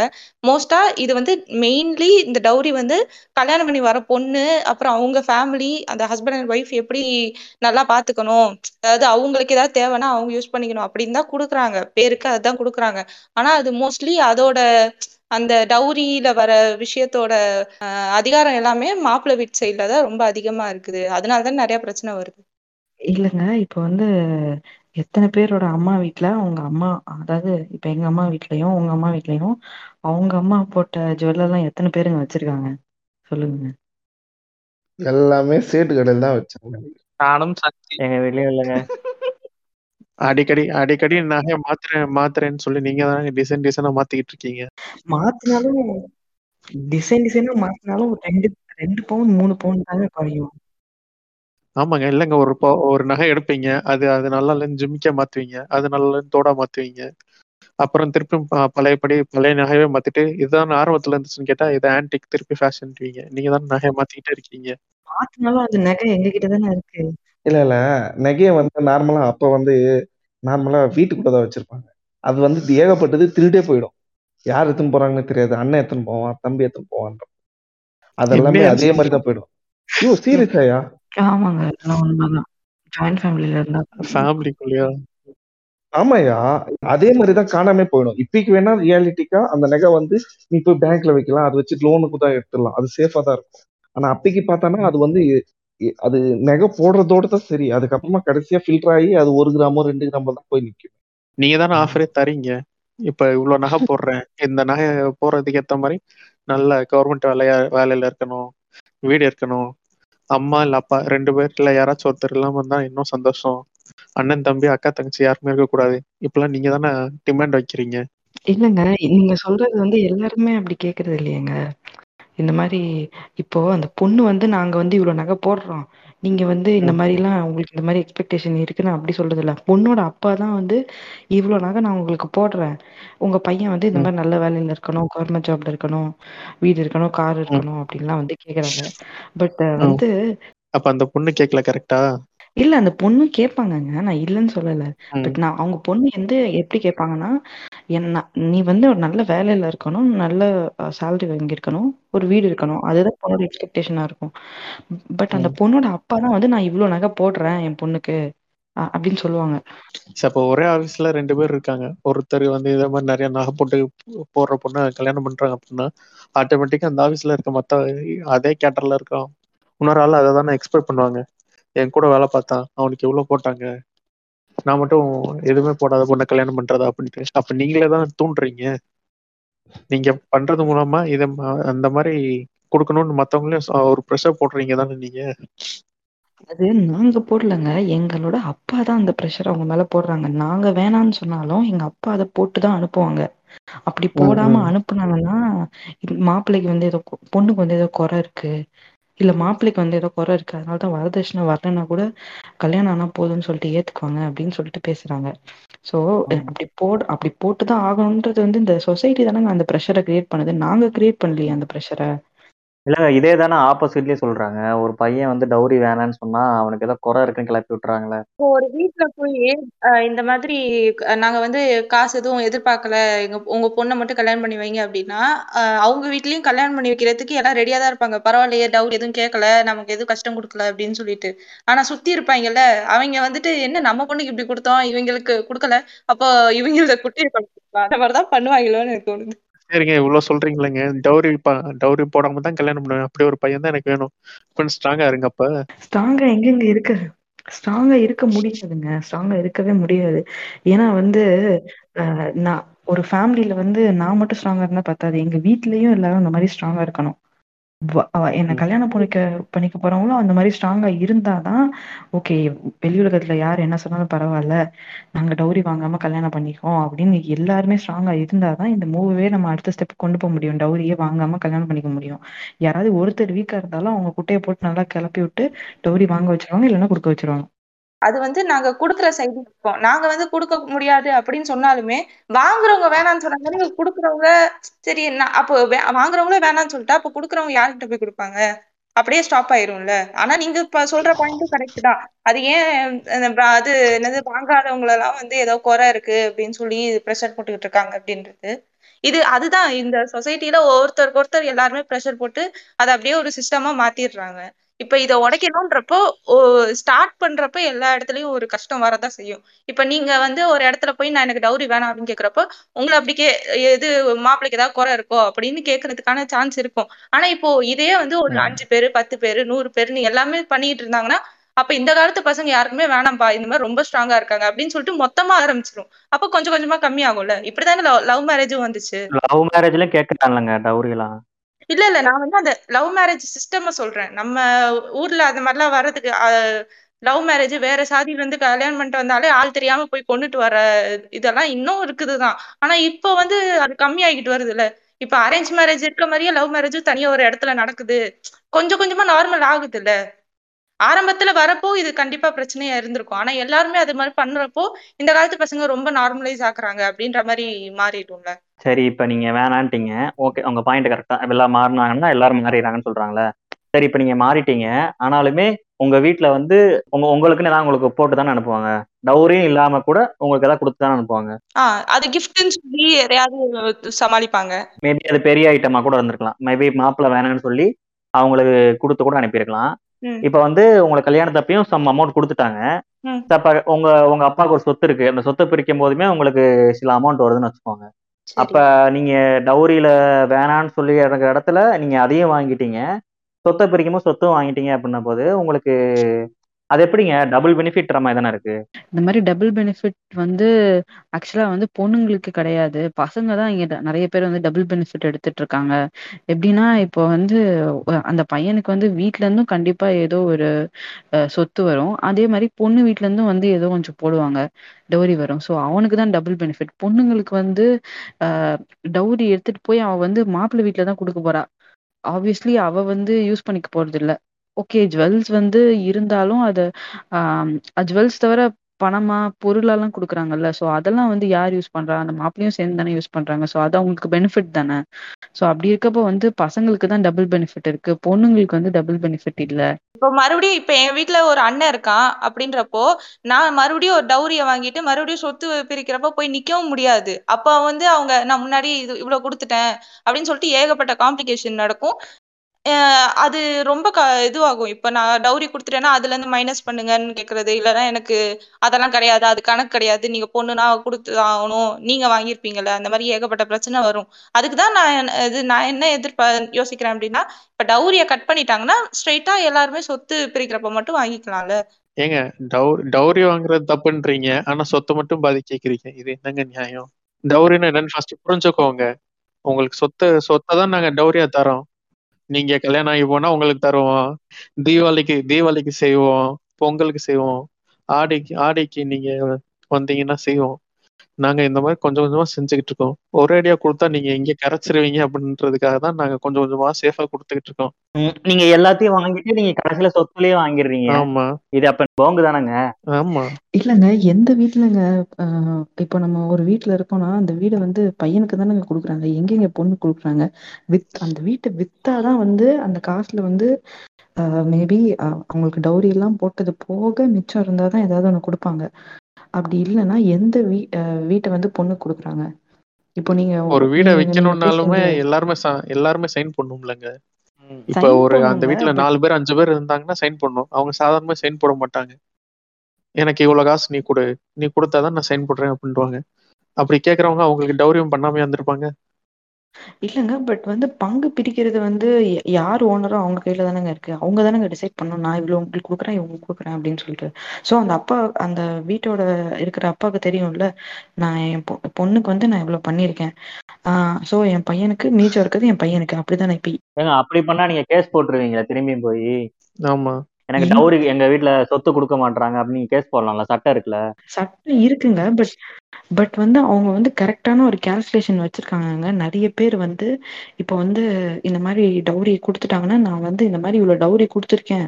மோஸ்டா இது வந்து மெயின்லி இந்த டௌரி வந்து கல்யாணம் பண்ணி வர பொண்ணு அப்புறம் அவங்க ஃபேமிலி அந்த ஹஸ்பண்ட் அண்ட் ஒய்ஃப் எப்படி நல்லா பாத்துக்கணும், அதாவது அவங்களுக்கு ஏதாவது தேவைன்னா அவங்க யூஸ் பண்ணிக்கணும் அப்படின்னு தான் கொடுக்குறாங்க, பேருக்கு அதுதான் கொடுக்குறாங்க. ஆனா அது மோஸ்ட்லி அதோட அந்த டௌரியில வர விஷயத்தோட அஹ், அதிகாரம் எல்லாமே மாப்பிள்ளை வீட்டு சைட்ல தான் ரொம்ப அதிகமா இருக்குது, அதனால தான் நிறைய பிரச்சனை வருது. இல்லைங்க இப்போ வந்து எத்தனை பேரோட அம்மா வீட்டில் அவங்க அம்மா, அதாவது இப்போ எங்கள் அம்மா வீட்லேயும் உங்கள் அம்மா வீட்லேயும் அவங்க அம்மா போட்ட ஜுவல்லெல்லாம் எத்தனை பேருங்க வச்சிருக்காங்க சொல்லுங்க. எல்லாமே சேட்டு கடையில் தான் வச்சாங்க. நானும் சக்தி எங்க வெளியே இல்லைங்க. அடிக்கடி அடிக்கடி நகைய மாத்துறேன் மாத்துறேன்னு சொல்லி நீங்க தான் டிசைன் டிசைனா மாத்திக்கிட்டு இருக்கீங்க. மாத்தினாலும் டிசைன் டிசைனாக மாத்தினாலும் ஒரு ரெண்டு ரெண்டு பவுன் மூணு பவுன் தாங்க குறையும். ஆமாங்க. இல்லைங்க, ஒரு ப- ஒரு நகை எடுப்பீங்க, அது அது நல்லா இல்லைன்னு ஜிமிக்கா மாத்துவீங்க, அது நல்லா இல்லைன்னு தோடா மாத்துவீங்க, அப்புறம் திருப்பி ப- பழையபடி பழைய நகையவே மாத்திட்டு இதுதான் ஆர்வத்துல இருந்துச்சுன்னு கேட்டா இது ஆன்டிக் திருப்பி ஃபேஷன்வீங்க. நீங்க தான் நகையை மாத்திக்கிட்டே இருக்கீங்க. மாத்தினாலும் அது நகை எங்ககிட்ட தானே இருக்கு. இல்ல இல்ல நகையை வந்து நார்மலா அப்ப வந்து நார்மலா வீட்டுக்குள்ள தான் வச்சிருப்பாங்க. அது வந்து ஏகப்பட்டது திருடே போயிடும், யார் எத்துன்னு போறாங்கன்னு தெரியாது, அண்ணன் எத்துன்னு போவான், தம்பி எத்துன்னு போவான், அதெல்லாமே என்னையா அதே மாதிரி சொல்றீங்க? தான் போயிடும். ஐயோ சீரியஸாயா? ஆமாங்க அதெல்லாம் உண்மைதான். ஜாயின்ட் ஃபேமிலியில இருந்தா ஃபேமிலிக்குள்ளயா? ஆமாயா, அதே மாதிரிதான் காணாம போயிடும். இப்பைக்கு வேணா ரியாலிட்டிக்கா அந்த நகை வந்து நீ போய் பேங்க்ல வைக்கலாம், அது வச்சு லோனுக்கு தான் எடுத்துடலாம், அது சேஃபா தான் இருக்கும். ஆனா அப்பைக்கு பார்த்தானா அது வந்து இ- அது நகை போடுறதோட தான் சரி, அதுக்கப்புறமா கடைசியா ஃபில்டர் ஆகி அது ஒரு கிராமோ ரெண்டு கிராமோ தான் போய் நிக்கும். நீங்க தானே ஆஃபரே தரீங்க. இப்ப இவ்வளவு நகை போடுறேன், இந்த நகை போடுறதுக்கு ஏத்த மாதிரி நல்ல கவர்மெண்ட் வேலையா வேலையில இருக்கணும், வீடு இருக்கணும், அம்மா இல்ல அப்பா ரெண்டு பேர்ல யாராச்சும் ஒருத்தர் இல்லாம இருந்தா இன்னும் சந்தோஷம், அண்ணன் தம்பி அக்கா தங்கச்சி யாருமே இருக்கக்கூடாது, இப்பெல்லாம் நீங்க தானே டிமாண்ட் வைக்கிறீங்க. இல்லைங்க. நீங்க சொல்றது வந்து எல்லாருமே அப்படி கேக்குறது இல்லையேங்க. இந்த மாதிரி இப்போ அந்த பொண்ணு வந்து நாங்க வந்து இவ்வளவு நகை போடுறோம், நீங்க வந்து இந்த ம். மாதிரிலாம் உங்களுக்கு இந்த மாதிரி எக்ஸ்பெக்டேஷன் இருக்குன்னு அப்படி சொல்றது இல்ல. பொண்ணோட அப்பா தான் வந்து இவ்வளவு நகை நான் உங்களுக்கு போடுறேன், உங்க பையன் வந்து இந்த ம், மாதிரி நல்ல வேலையில இருக்கணும், கவர்மெண்ட் ஜாப்ல இருக்கணும், வீடு இருக்கணும், கார் ம், இருக்கணும் அப்படின்லாம் வந்து கேக்குறாங்க. பட் ம். வந்து அப்ப அந்த பொண்ணு கேட்கல கரெக்டா? இல்ல அந்த பொண்ணு கேட்பாங்கங்க, நான் இல்லைன்னு சொல்லல. ம் பட் நான் அவங்க பொண்ணு வந்து எப்படி கேட்பாங்கன்னா, என்ன நீ வந்து ஒரு நல்ல வேலையில இருக்கணும், நல்ல சேலரி வாங்கி இருக்கணும், ஒரு வீடு இருக்கணும், அதுதான் பொண்ணோட எக்ஸ்பெக்டேஷனா இருக்கும். பட் அந்த ம் பொண்ணோட அப்பா தான் வந்து நான் இவ்வளவு நகை போடுறேன் என் பொண்ணுக்கு அ- அப்படின்னு சொல்லுவாங்க. சரி. அப்போ ஒரே ஆபீஸ்ல ரெண்டு பேர் இருக்காங்க, ஒருத்தர் வந்து இதே மாதிரி நிறைய நகை போட்டு போ- போடுற பொண்ணை கல்யாணம் பண்றாங்க அப்படின்னா ஆட்டோமேட்டிக்கா அந்த ஆபீஸ்ல இருக்க மத்த அதே கேட்டர்ல இருக்க இன்னொரு ஆள் அதை தானே எக்ஸ்பெக்ட் பண்ணுவாங்க. என் கூட வேலை பார்த்தான், அவனுக்கு எவ்வளவு போட்டாங்க, நான் மட்டும் எதுவுமே போடாத பொண்ணை கல்யாணம் பண்றதா அப்படின்ட்டு. அப்ப நீங்களே தான் தூண்டுறீங்க. நீங்க பண்றது மூலமா இத ம- அந்த மாதிரி கொடுக்கணும்னு மத்தவங்களையும் ச- ஒரு ப்ரெஷர் போடுறீங்க தானே நீங்க. அது நாங்க போடலங்க, எங்களோட அப்பா தான் அந்த ப்ரெஷர் அவங்க மேல போடுறாங்க. நாங்க வேணாம்னு சொன்னாலும் எங்க அப்பா அதை போட்டு தான் அனுப்புவாங்க. அப்படி ம், போடாம ம். அனுப்புனாங்கன்னா இது- மாப்பிள்ளைக்கு வந்து ஏதோ கொ- பொண்ணுக்கு வந்து ஏதோ குறை இருக்கு, இல்ல மாப்பிள்ளைக்கு வந்து ஏதோ குறை இருக்கு, அதனால தான் வரதட்சணை வரலன்னா கூட கல்யாணம் ஆனா போதும்னு சொல்லிட்டு ஏத்துக்குவாங்க அப்படின்னு சொல்லிட்டு பேசுறாங்க. ஸோ ம். அப்படி போடு அப்படி போட்டு தான் ஆகணுன்றது வந்து இந்த சொசைட்டி தானங்க அந்த ப்ரெஷரை கிரியேட் பண்ணுது, நாங்க கிரியேட் பண்ணலையே அந்த ப்ரெஷரை. இல்லைங்க, இதே தானே ஆப்போசிட்லயே சொல்றாங்க. ஒரு பையன் வந்து டௌரி வேணான்னு சொன்னா அவனுக்கு ஏதோ குறை இருக்குன்னு கிளப்பி விட்டுறாங்களே. இப்போ ஒரு வீட்டுல போய் அஹ் இந்த மாதிரி அஹ், நாங்க வந்து காசு எதுவும் எதிர்பார்க்கல, எங்க உங்க பொண்ணை மட்டும் கல்யாணம் பண்ணி வைங்க அப்படின்னா அஹ், அவங்க வீட்லயும் கல்யாணம் பண்ணி வைக்கிறதுக்கு எல்லாம் ரெடியா தான் இருப்பாங்க. பரவாயில்லையே, டவுட் எதுவும் கேட்கல, நமக்கு எதுவும் கஷ்டம் கொடுக்கல அப்படின்னு சொல்லிட்டு. ஆனா சுத்தி இருப்பாங்கல்ல, அவங்க வந்துட்டு என்ன நம்ம பொண்ணுக்கு இப்படி கொடுத்தோம், இவங்களுக்கு கொடுக்கல, அப்போ இவங்கள குட்டி இருக்கலாம், அந்த மாதிரிதான் பண்ணுவாங்களோன்னு எனக்கு தோணுது. சரிங்க, இவ்வளவு சொல்றீங்களேங்க. டௌரி டௌரி போடாம தான் கல்யாணம் பண்ணுவேன், அப்படி ஒரு பையன் தான் எனக்கு வேணும். கொஞ்சம் ஸ்ட்ராங்கா இருங்க. அப்ப ஸ்ட்ராங்கா எங்கெங்க இருக்கு, ஸ்ட்ராங்கா இருக்க முடியாதுங்க, ஸ்ட்ராங்கா இருக்கவே முடியாது. ஏன்னா வந்து அஹ், நான் ஒரு ஃபேமிலியில வந்து நான் மட்டும் ஸ்ட்ராங்கா இருந்தா பத்தாது, எங்க வீட்லயும் எல்லாரும் அந்த மாதிரி ஸ்ட்ராங்கா இருக்கணும். வ- அவ என்னை ம், கல்யாணம் பண்ணிக்க பண்ணிக்க போறவங்களும் அந்த மாதிரி ஸ்ட்ராங்கா இருந்தாதான் ஓகே, வெளியுலகத்துல யார் என்ன சொன்னாலும் பரவாயில்ல, நாங்க டௌரி வாங்காம கல்யாணம் பண்ணிக்கோம் அப்படின்னு எல்லாருமே ஸ்ட்ராங்கா இருந்தாதான் இந்த மூவே நம்ம அடுத்த ஸ்டெப் கொண்டு போக முடியும். டௌரியே வாங்காம கல்யாணம் பண்ணிக்க முடியும். யாராவது ஒருத்தர் வீக்கா இருந்தாலும் அவங்க குட்டையை போட்டு நல்லா கிளப்பி விட்டு டௌரி வாங்க வச்சிருவாங்க, இல்லைன்னா கொடுக்க வச்சிருவாங்க. அது வந்து நாங்க குடுக்குற சைடு இருப்போம். நாங்க வந்து கொடுக்க முடியாது அப்படின்னு சொன்னாலுமே வாங்குறவங்க வேணாம்னு சொன்ன மாதிரி இங்க குடுக்குறவங்க சரி. நான் அப்போ வே- வாங்குறவங்களே வேணாம்னு சொல்லிட்டா அப்போ குடுக்குறவங்க யார்கிட்ட போய் கொடுப்பாங்க, அப்படியே ஸ்டாப் ஆயிரும்ல. ஆனா நீங்க இப்ப சொல்ற பாயிண்ட்டும் கரெக்ட் தான். அது ஏன் அந்த ப- அது என்னது வாங்காதவங்க எல்லாம் வந்து ஏதோ குறை இருக்கு அப்படின்னு சொல்லி ப்ரெஷர் போட்டுக்கிட்டு இருக்காங்க அப்படின்றது. இது அதுதான் இந்த சொசைட்டில ஒருத்தருக்கு ஒருத்தர் எல்லாருமே ப்ரெஷர் போட்டு அதை அப்படியே ஒரு சிஸ்டமா மாத்திடுறாங்க. இப்ப இதை உடைக்கணும்ன்றப்போ ஸ்டார்ட் பண்றப்ப எல்லா இடத்துலயும் ஒரு கஷ்டம் வரதான் செய்யும். இப்ப நீங்க வந்து ஒரு இடத்துல போய் நான் எனக்கு டவுரி வேணாம் அப்படின்னு கேக்குறப்போ உங்களை அப்படி கே இது மாப்பிள்ளைக்கு ஏதாவது குறை இருக்கோ அப்படின்னு கேக்குறதுக்கான சான்ஸ் இருக்கும். ஆனா இப்போ இதே வந்து ஒரு ம். அஞ்சு பேரு பத்து பேரு நூறு பேருன்னு எல்லாமே பண்ணிட்டு இருந்தாங்கன்னா அப்ப இந்த காலத்து பசங்க யாருக்குமே வேணாம்ப்பா இந்த மாதிரி ரொம்ப ஸ்ட்ராங்கா இருக்காங்க அப்படின்னு சொல்லிட்டு மொத்தமா ஆரம்பிச்சிரும். அப்ப கொஞ்சம் கொஞ்சமா கம்மியாகும்ல. இப்படிதானே லவ் மேரேஜும் வந்துச்சு. லவ் மேரேஜ்லயும் கேட்கலாம்லங்க டௌரி எல்லாம். இல்ல இல்ல நான் வந்து அந்த லவ் மேரேஜ் சிஸ்டம சொல்றேன். நம்ம ஊர்ல அந்த மாதிரிலாம் வர்றதுக்கு லவ் மேரேஜ் வேற சாதியில இருந்து கல்யாணம் பண்ணிட்டு வந்தாலே ஆள் தெரியாம போய் கொண்டுட்டு வர இதெல்லாம் இன்னும் இருக்குதுதான். ஆனா இப்போ வந்து அது கம்மி ஆகிட்டு வருது இல்ல. இப்ப அரேஞ்ச் மேரேஜ் இருக்க மாதிரியே லவ் மேரேஜும் தனியா ஒரு இடத்துல நடக்குது. கொஞ்சம் கொஞ்சமா நார்மல் ஆகுது இல்ல. ஆரம்பத்துல வரப்போ இது கண்டிப்பா பிரச்சனையா இருந்திருக்கும். ஆனா எல்லாருமே அது மாதிரி பண்றப்போ இந்த காலத்து பசங்க ரொம்ப நார்மலைஸ் ஆக்குறாங்க அப்படின்ற மாதிரி மாறிடும்ல. சரி, இப்ப நீங்க வேணான்ட்டீங்க, ஓகே, உங்க பாயிண்ட் கரெக்டா. எல்லாம் மாறினாங்கன்னா எல்லாரும் மாறிடுறாங்கன்னு சொல்றாங்களே. சரி, இப்ப நீங்க மாறிட்டீங்க, ஆனாலுமே உங்க வீட்ல வந்து உங்க உங்களுக்குன்னு ஏதாவது உங்களுக்கு போட்டு தானே அனுப்புவாங்க. டௌரியும் இல்லாம கூட உங்களுக்கு ஏதாவது கொடுத்து தானே அனுப்புவாங்க. ஆஹ் அது கிஃப்ட்னு சொல்லி யாரையாவது சமாளிப்பாங்க. மேபி அது பெரிய ஐட்டமா கூட இருந்திருக்கலாம். மேபி மாப்பிள்ளை வேணாம்னு சொல்லி அவங்களுக்கு கொடுத்து கூட அனுப்பியிருக்கலாம். ம் இப்போ வந்து உங்களுக்கு கல்யாணத்தப்பையும் சம் அமௌண்ட் கொடுத்துட்டாங்க. ம் அப்ப உங்க உங்க அப்பாவுக்கு ஒரு சொத்து இருக்கு. அந்த சொத்தை பிரிக்கும் போதுமே உங்களுக்கு சில அமௌண்ட் வருதுன்னு வச்சுக்கோங்க. அப்ப சரி. நீங்க டௌரியில வேணான்னு சொல்லி இறங்குற இடத்துல நீங்க அதையும் வாங்கிட்டீங்க, சொத்தை பிரிக்கும் போது சொத்தும் வாங்கிட்டீங்க அப்படின்ன போது உங்களுக்கு அது எப்படிங்க டபுள் பெனிஃபிட்ற மாதிரி தானே இருக்கு. இந்த மாதிரி டபுள் பெனிஃபிட் வந்து ஆக்சுவலா வந்து பொண்ணுங்களுக்கு கிடையாது, பசங்க தான் இங்க ட- நிறைய பேர் வந்து டபுள் பெனிஃபிட் எடுத்துட்டு இருக்காங்க. எப்படின்னா இப்போ வந்து அஹ், அந்த பையனுக்கு வந்து வீட்ல இருந்தும் கண்டிப்பா ஏதோ ஒரு அஹ், சொத்து வரும், அதே மாதிரி பொண்ணு வீட்ல இருந்தும் வந்து ஏதோ கொஞ்சம் போடுவாங்க, டௌரி வரும். ஸோ அவனுக்கு தான் டபுள் பெனிஃபிட். பொண்ணுங்களுக்கு வந்து டௌரி எடுத்துட்டு போய் அவன் வந்து மாப்பிள்ளை வீட்ல தான் கொடுக்க போறா, ஆப்வியஸ்லி அவ வந்து யூஸ் பண்ணிக்க போறது இல்ல. ஓகே, ஜுவல்ஸ் வந்து இருந்தாலும் அது ஜுவல்ஸ் தவிர பணமா பொருளாலாம் கொடுக்குறாங்கல்ல, ஸோ அதெல்லாம் வந்து யார் யூஸ் பண்றா, அந்த மாப்பிளையும் சேர்ந்து தானே யூஸ் பண்றாங்க. ஸோ அது அவங்களுக்கு பெனிஃபிட் தானே. ஸோ அப்படி இருக்கப்போ வந்து பசங்களுக்கு தான் டபுள் பெனிஃபிட் இருக்கு, பொண்ணுங்களுக்கு வந்து டபுள் பெனிஃபிட் இல்ல. இப்போ மறுபடியும் இப்போ என் வீட்ல ஒரு அண்ணன் இருக்கான் அப்படின்றப்போ நான் மறுபடியும் ஒரு டௌரிய வாங்கிட்டு மறுபடியும் சொத்து பிரிக்கிறப்ப போய் நிக்கவும் முடியாது. அப்ப வந்து அவங்க நான் முன்னாடி இது இவ்வளவு கொடுத்துட்டேன் அப்படின்னு சொல்லிட்டு ஏகப்பட்ட காம்ப்ளிகேஷன் நடக்கும். அஹ் அது ரொம்ப க இதுவாகும். இப்ப நான் டௌரி கொடுத்துட்டேன்னா அதுல இருந்து மைனஸ் பண்ணுங்கன்னு கேக்குறது. இல்லைன்னா எனக்கு அதெல்லாம் கிடையாது, அது கணக்கு கிடையாது, நீங்க பொண்ணுனா கொடுத்து தான் ஆகணும், நீங்க வாங்கியிருப்பீங்கல்ல, அந்த மாதிரி ஏகப்பட்ட பிரச்சனை வரும். அதுக்கு தான் நான் என்ன- இது நான் என்ன எதிர்ப்ப யோசிக்கிறேன் அப்படின்னா இப்ப டௌரிய கட் பண்ணிட்டாங்கன்னா ஸ்ட்ரெயிட்டா எல்லாருமே சொத்து பிரிக்கிறப்ப மட்டும் வாங்கிக்கலாம்ல. ஏங்க டௌரி டௌரி வாங்குறது தப்புன்றீங்க, ஆனா சொத்தை மட்டும் பாதி கேக்குறீங்க. இது என்னங்க நியாயம்? டௌரின்னா என்னன்னு ஃபர்ஸ்ட் புரிஞ்சுக்கோங்க. உங்களுக்கு சொத்தை சொத்தை தான் நாங்க டௌரியா தரோம். நீங்க கல்யாணம் ஆகி போனா உங்களுக்கு தருவோம், தீபாவளிக்கு தீபாவளிக்கு செய்வோம், பொங்கலுக்கு செய்வோம், ஆடிக்கு ஆடிக்கு நீங்க வந்தீங்கன்னா செய்வோம். நாங்க இந்த மாதிரி கொஞ்சம் கொஞ்சமா செஞ்சுக்கிட்டு இருக்கோம். ஒரேடியா கொடுத்தா நீங்க இங்க கரைச்சிருவீங்க அப்படின்றதுக்காக தான் நாங்க கொஞ்சம் கொஞ்சமா சேஃபா கொடுத்துக்கிட்டு இருக்கோம். நீங்க எல்லாத்தையும் வாங்கிட்டு நீங்க கடைசியில சொத்துலயே வாங்கிடுறீங்க. ஆமா, இது அப்ப போங்கு தானங்க. ஆமா இல்லங்க, எந்த வீட்டுலங்க இப்ப நம்ம ஒரு வீட்டுல இருக்கோம்னா அந்த வீடை வந்து பையனுக்கு தானங்க கொடுக்குறாங்க, எங்கெங்க பொண்ணு கொடுக்குறாங்க? வித் அந்த வீட்டை வித்தாதான் வந்து அந்த காசுல வந்து மேபி அவங்களுக்கு டௌரி எல்லாம் போட்டது போக மிச்சம் இருந்தாதான் ஏதாவது ஒண்ணு கொடுப்பாங்க. அப்படி இல்லைன்னா எந்த வீ வீட்டை வந்து பொண்ணு கொடுக்குறாங்க? இப்போ நீங்க ஒரு வீடை வைக்கணும்னாலுமே எல்லாருமே எல்லாருமே சைன் பண்ணும்லங்க. இப்ப ஒரு அந்த வீட்டுல நாலு பேர் அஞ்சு பேர் இருந்தாங்கன்னா சைன் பண்ணும். அவங்க சாதாரணமா சைன் போட மாட்டாங்க. எனக்கு இவ்வளவு காசு நீ கொடு, நீ கொடுத்தாதான் நான் சைன் போடுறேன் அப்படின்வாங்க. அப்படி கேக்குறவங்க அவங்களுக்கு டௌரியம் பண்ணாம இருந்திருப்பாங்க இல்லங்க. பட் வந்து பங்கு பிரிக்கிறது வந்து யார் ஓனரோ அவங்க கையில தானங்க இருக்கு. அவங்க தானங்க டிசைட் பண்ணணும், நான் இவ்வளவு உங்களுக்கு கொடுக்குறேன், இவங்க கொடுக்குறேன் அப்படின்னு சொல்லிட்டு. சோ அந்த அப்பா, அந்த வீட்டோட இருக்கிற அப்பாவுக்கு தெரியும்ல, நான் என் பொண்ணுக்கு வந்து நான் இவ்வளவு பண்ணிருக்கேன், ஆஹ் சோ என் பையனுக்கு மீச்சம் இருக்குது, என் பையனுக்கு அப்படிதான். இப்ப அப்படி பண்ணா நீங்க கேஸ் போட்டுருவீங்களா திரும்பியும் போய்? ஆமா, எனக்கு டவுரி எங்க வீட்டுல சொத்து கொடுக்க மாட்டாங்க அப்படின்னு கேஸ் போடலாம்ல. சட்டம் இருக்குல்ல, சட்டம் இருக்குங்க. பட் பட் வந்து அவங்க வந்து கரெக்டான ஒரு கால்குலேஷன் வச்சிருக்காங்க. நிறைய பேர் வந்து இப்போ வந்து இந்த மாதிரி டவுரி கொடுத்துட்டாங்கன்னா, நான் வந்து இந்த மாதிரி இவ்வளவு டவுரி கொடுத்துருக்கேன்,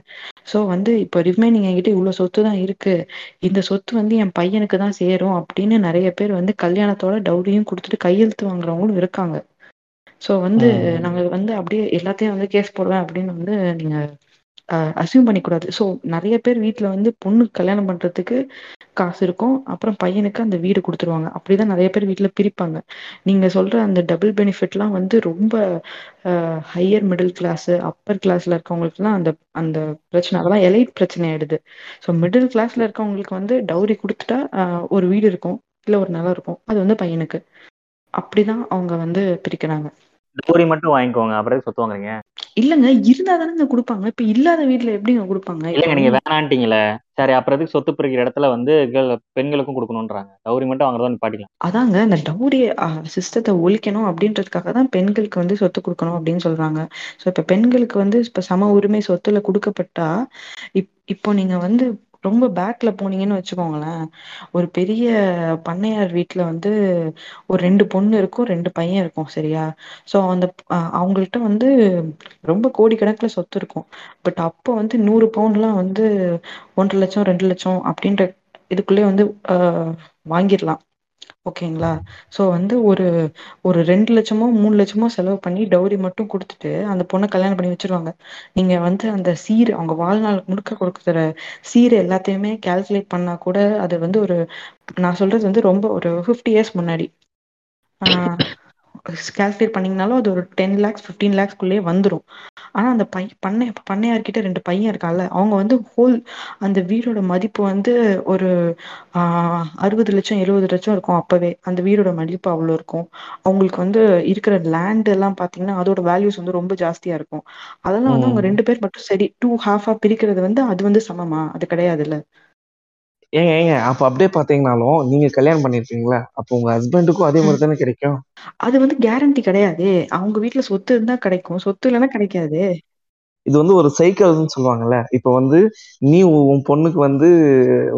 ஸோ வந்து இப்போ ரிமைனிங் என்கிட்ட இவ்வளவு சொத்து தான் இருக்கு, இந்த சொத்து வந்து என் பையனுக்கு தான் சேரும் அப்படின்னு நிறைய பேர் வந்து கல்யாணத்தோட டவுரியும் கொடுத்துட்டு கையெழுத்து வாங்குறவங்களும் இருக்காங்க. ஸோ வந்து நாங்க வந்து அப்படியே எல்லாத்தையும் வந்து கேஸ் போடுவேன் அப்படின்னு வந்து நீங்க அசியூம் பண்ணிக்கூடாது. ஸோ நிறைய பேர் வீட்டுல வந்து பொண்ணுக்கு கல்யாணம் பண்றதுக்கு காசு இருக்கும், அப்புறம் பையனுக்கு அந்த வீடு கொடுத்துருவாங்க. அப்படிதான் நிறைய பேர் வீட்டுல பிரிப்பாங்க. நீங்க சொல்ற அந்த டபுள் பெனிஃபிட்லாம் வந்து ரொம்ப ஹையர் மிடில் கிளாஸ் அப்பர் கிளாஸ்ல இருக்கவங்களுக்கு எல்லாம் அந்த அந்த பிரச்சனை, அதெல்லாம் எலைட் பிரச்சனை ஆயிடுது. ஸோ மிடில் கிளாஸ்ல இருக்கவங்களுக்கு வந்து டவுரி கொடுத்துட்டா ஒரு வீடு இருக்கும் இல்ல ஒரு நிலம் இருக்கும், அது வந்து பையனுக்கு. அப்படிதான் அவங்க வந்து பிரிக்கிறாங்க. டவுரி மட்டும் வாங்கிக்கோங்க, அப்புறம் சொத்து வாங்குறீங்க இல்லங்க. இருந்தா தானே கொடுப்பாங்க, இப்ப இல்லாத வீட்டுல எப்படிங்க கொடுப்பாங்க? இல்லங்க, நீங்க வேணான்ட்டீங்களே, சரி அப்புறத்துக்கு சொத்து பிரிக்கிற இடத்துல வந்து பெண்களுக்கும் கொடுக்கணும்ன்றாங்க. டவுரி மட்டும் வாங்குறதா நிப்பாட்டிக்கலாம். அதாங்க, இந்த டவுரி சிஸ்டத்தை ஒழிக்கணும் அப்படின்றதுக்காக தான் பெண்களுக்கு வந்து சொத்து கொடுக்கணும் அப்படின்னு சொல்றாங்க. ஸோ இப்ப பெண்களுக்கு வந்து இப்ப சம உரிமை சொத்துல கொடுக்கப்பட்டா, இப் இப்போ நீங்க வந்து ரொம்ப பேக்ல போனீங்கன்னு வச்சுக்கோங்களேன், ஒரு பெரிய பண்ணையார் வீட்டுல வந்து ஒரு ரெண்டு பொண்ணு இருக்கும் ரெண்டு பையன் இருக்கும், சரியா? சோ அந்த அவங்கள்ட்ட வந்து ரொம்ப கோடிக்கணக்கில் சொத்து இருக்கும். பட் அப்போ வந்து நூறு பவுண்ட்லாம் வந்து ஒன்றரை லட்சம் ரெண்டு லட்சம் அப்படின்ற இதுக்குள்ளே வந்து ஆஹ் வாங்கிடலாம், ஓகேங்களா? ஸோ வந்து ஒரு ஒரு ரெண்டு லட்சமோ மூணு லட்சமோ செலவு பண்ணி டவுரி மட்டும் கொடுத்துட்டு அந்த பொண்ணை கல்யாணம் பண்ணி வச்சிருவாங்க. நீங்க வந்து அந்த சீர் அவங்க வாழ்நாள் முழுக்க கொடுக்குற சீர் எல்லாத்தையுமே கால்குலேட் பண்ணா கூட அது வந்து ஒரு, நான் சொல்றது வந்து ரொம்ப ஒரு ஃபிஃப்டி இயர்ஸ் முன்னாடி ஆஹ் கால்குலேட் பண்ணீங்கனாலும் அது ஒரு டென் லேக்ஸ் ஃபிஃப்டீன் லேக்ஸ்க்குள்ளேயே வந்துடும். ஆனா அந்த பை பண்ணை பண்ணையார்கிட்ட ரெண்டு பையன் இருக்கால, அவங்க வந்து ஹோல் அந்த வீடோட மதிப்பு வந்து ஒரு ஆஹ் அறுபது லட்சம் எழுபது லட்சம் இருக்கும். அப்பவே அந்த வீடோட மதிப்பு அவ்வளவு இருக்கும். அவங்களுக்கு வந்து இருக்கிற லேண்ட் எல்லாம் பாத்தீங்கன்னா அதோட வேல்யூஸ் வந்து ரொம்ப ஜாஸ்தியா இருக்கும். அதெல்லாம் வந்து அவங்க ரெண்டு பேர் மட்டும் சரி டூ ஹாஃபா பிரிக்கிறது வந்து அது வந்து சமமா? அது கிடையாது இல்ல. ஏங்க ஏங்க அப்ப அப்படியே பாத்தீங்கன்னாலும் நீங்க கல்யாணம் பண்ணிருக்கீங்களா, அப்போ உங்க ஹஸ்பண்டுக்கும் அதே மாதிரி தானே கிடைக்கும்? அது வந்து கேரண்டி கிடையாது. அவங்க வீட்டுல சொத்து இருந்தா கிடைக்கும், சொத்து இல்லைன்னா கிடைக்காது. இது வந்து ஒரு சைக்கிள்னு சொல்லுவாங்கல்ல. இப்ப வந்து நீ உன் பொண்ணுக்கு வந்து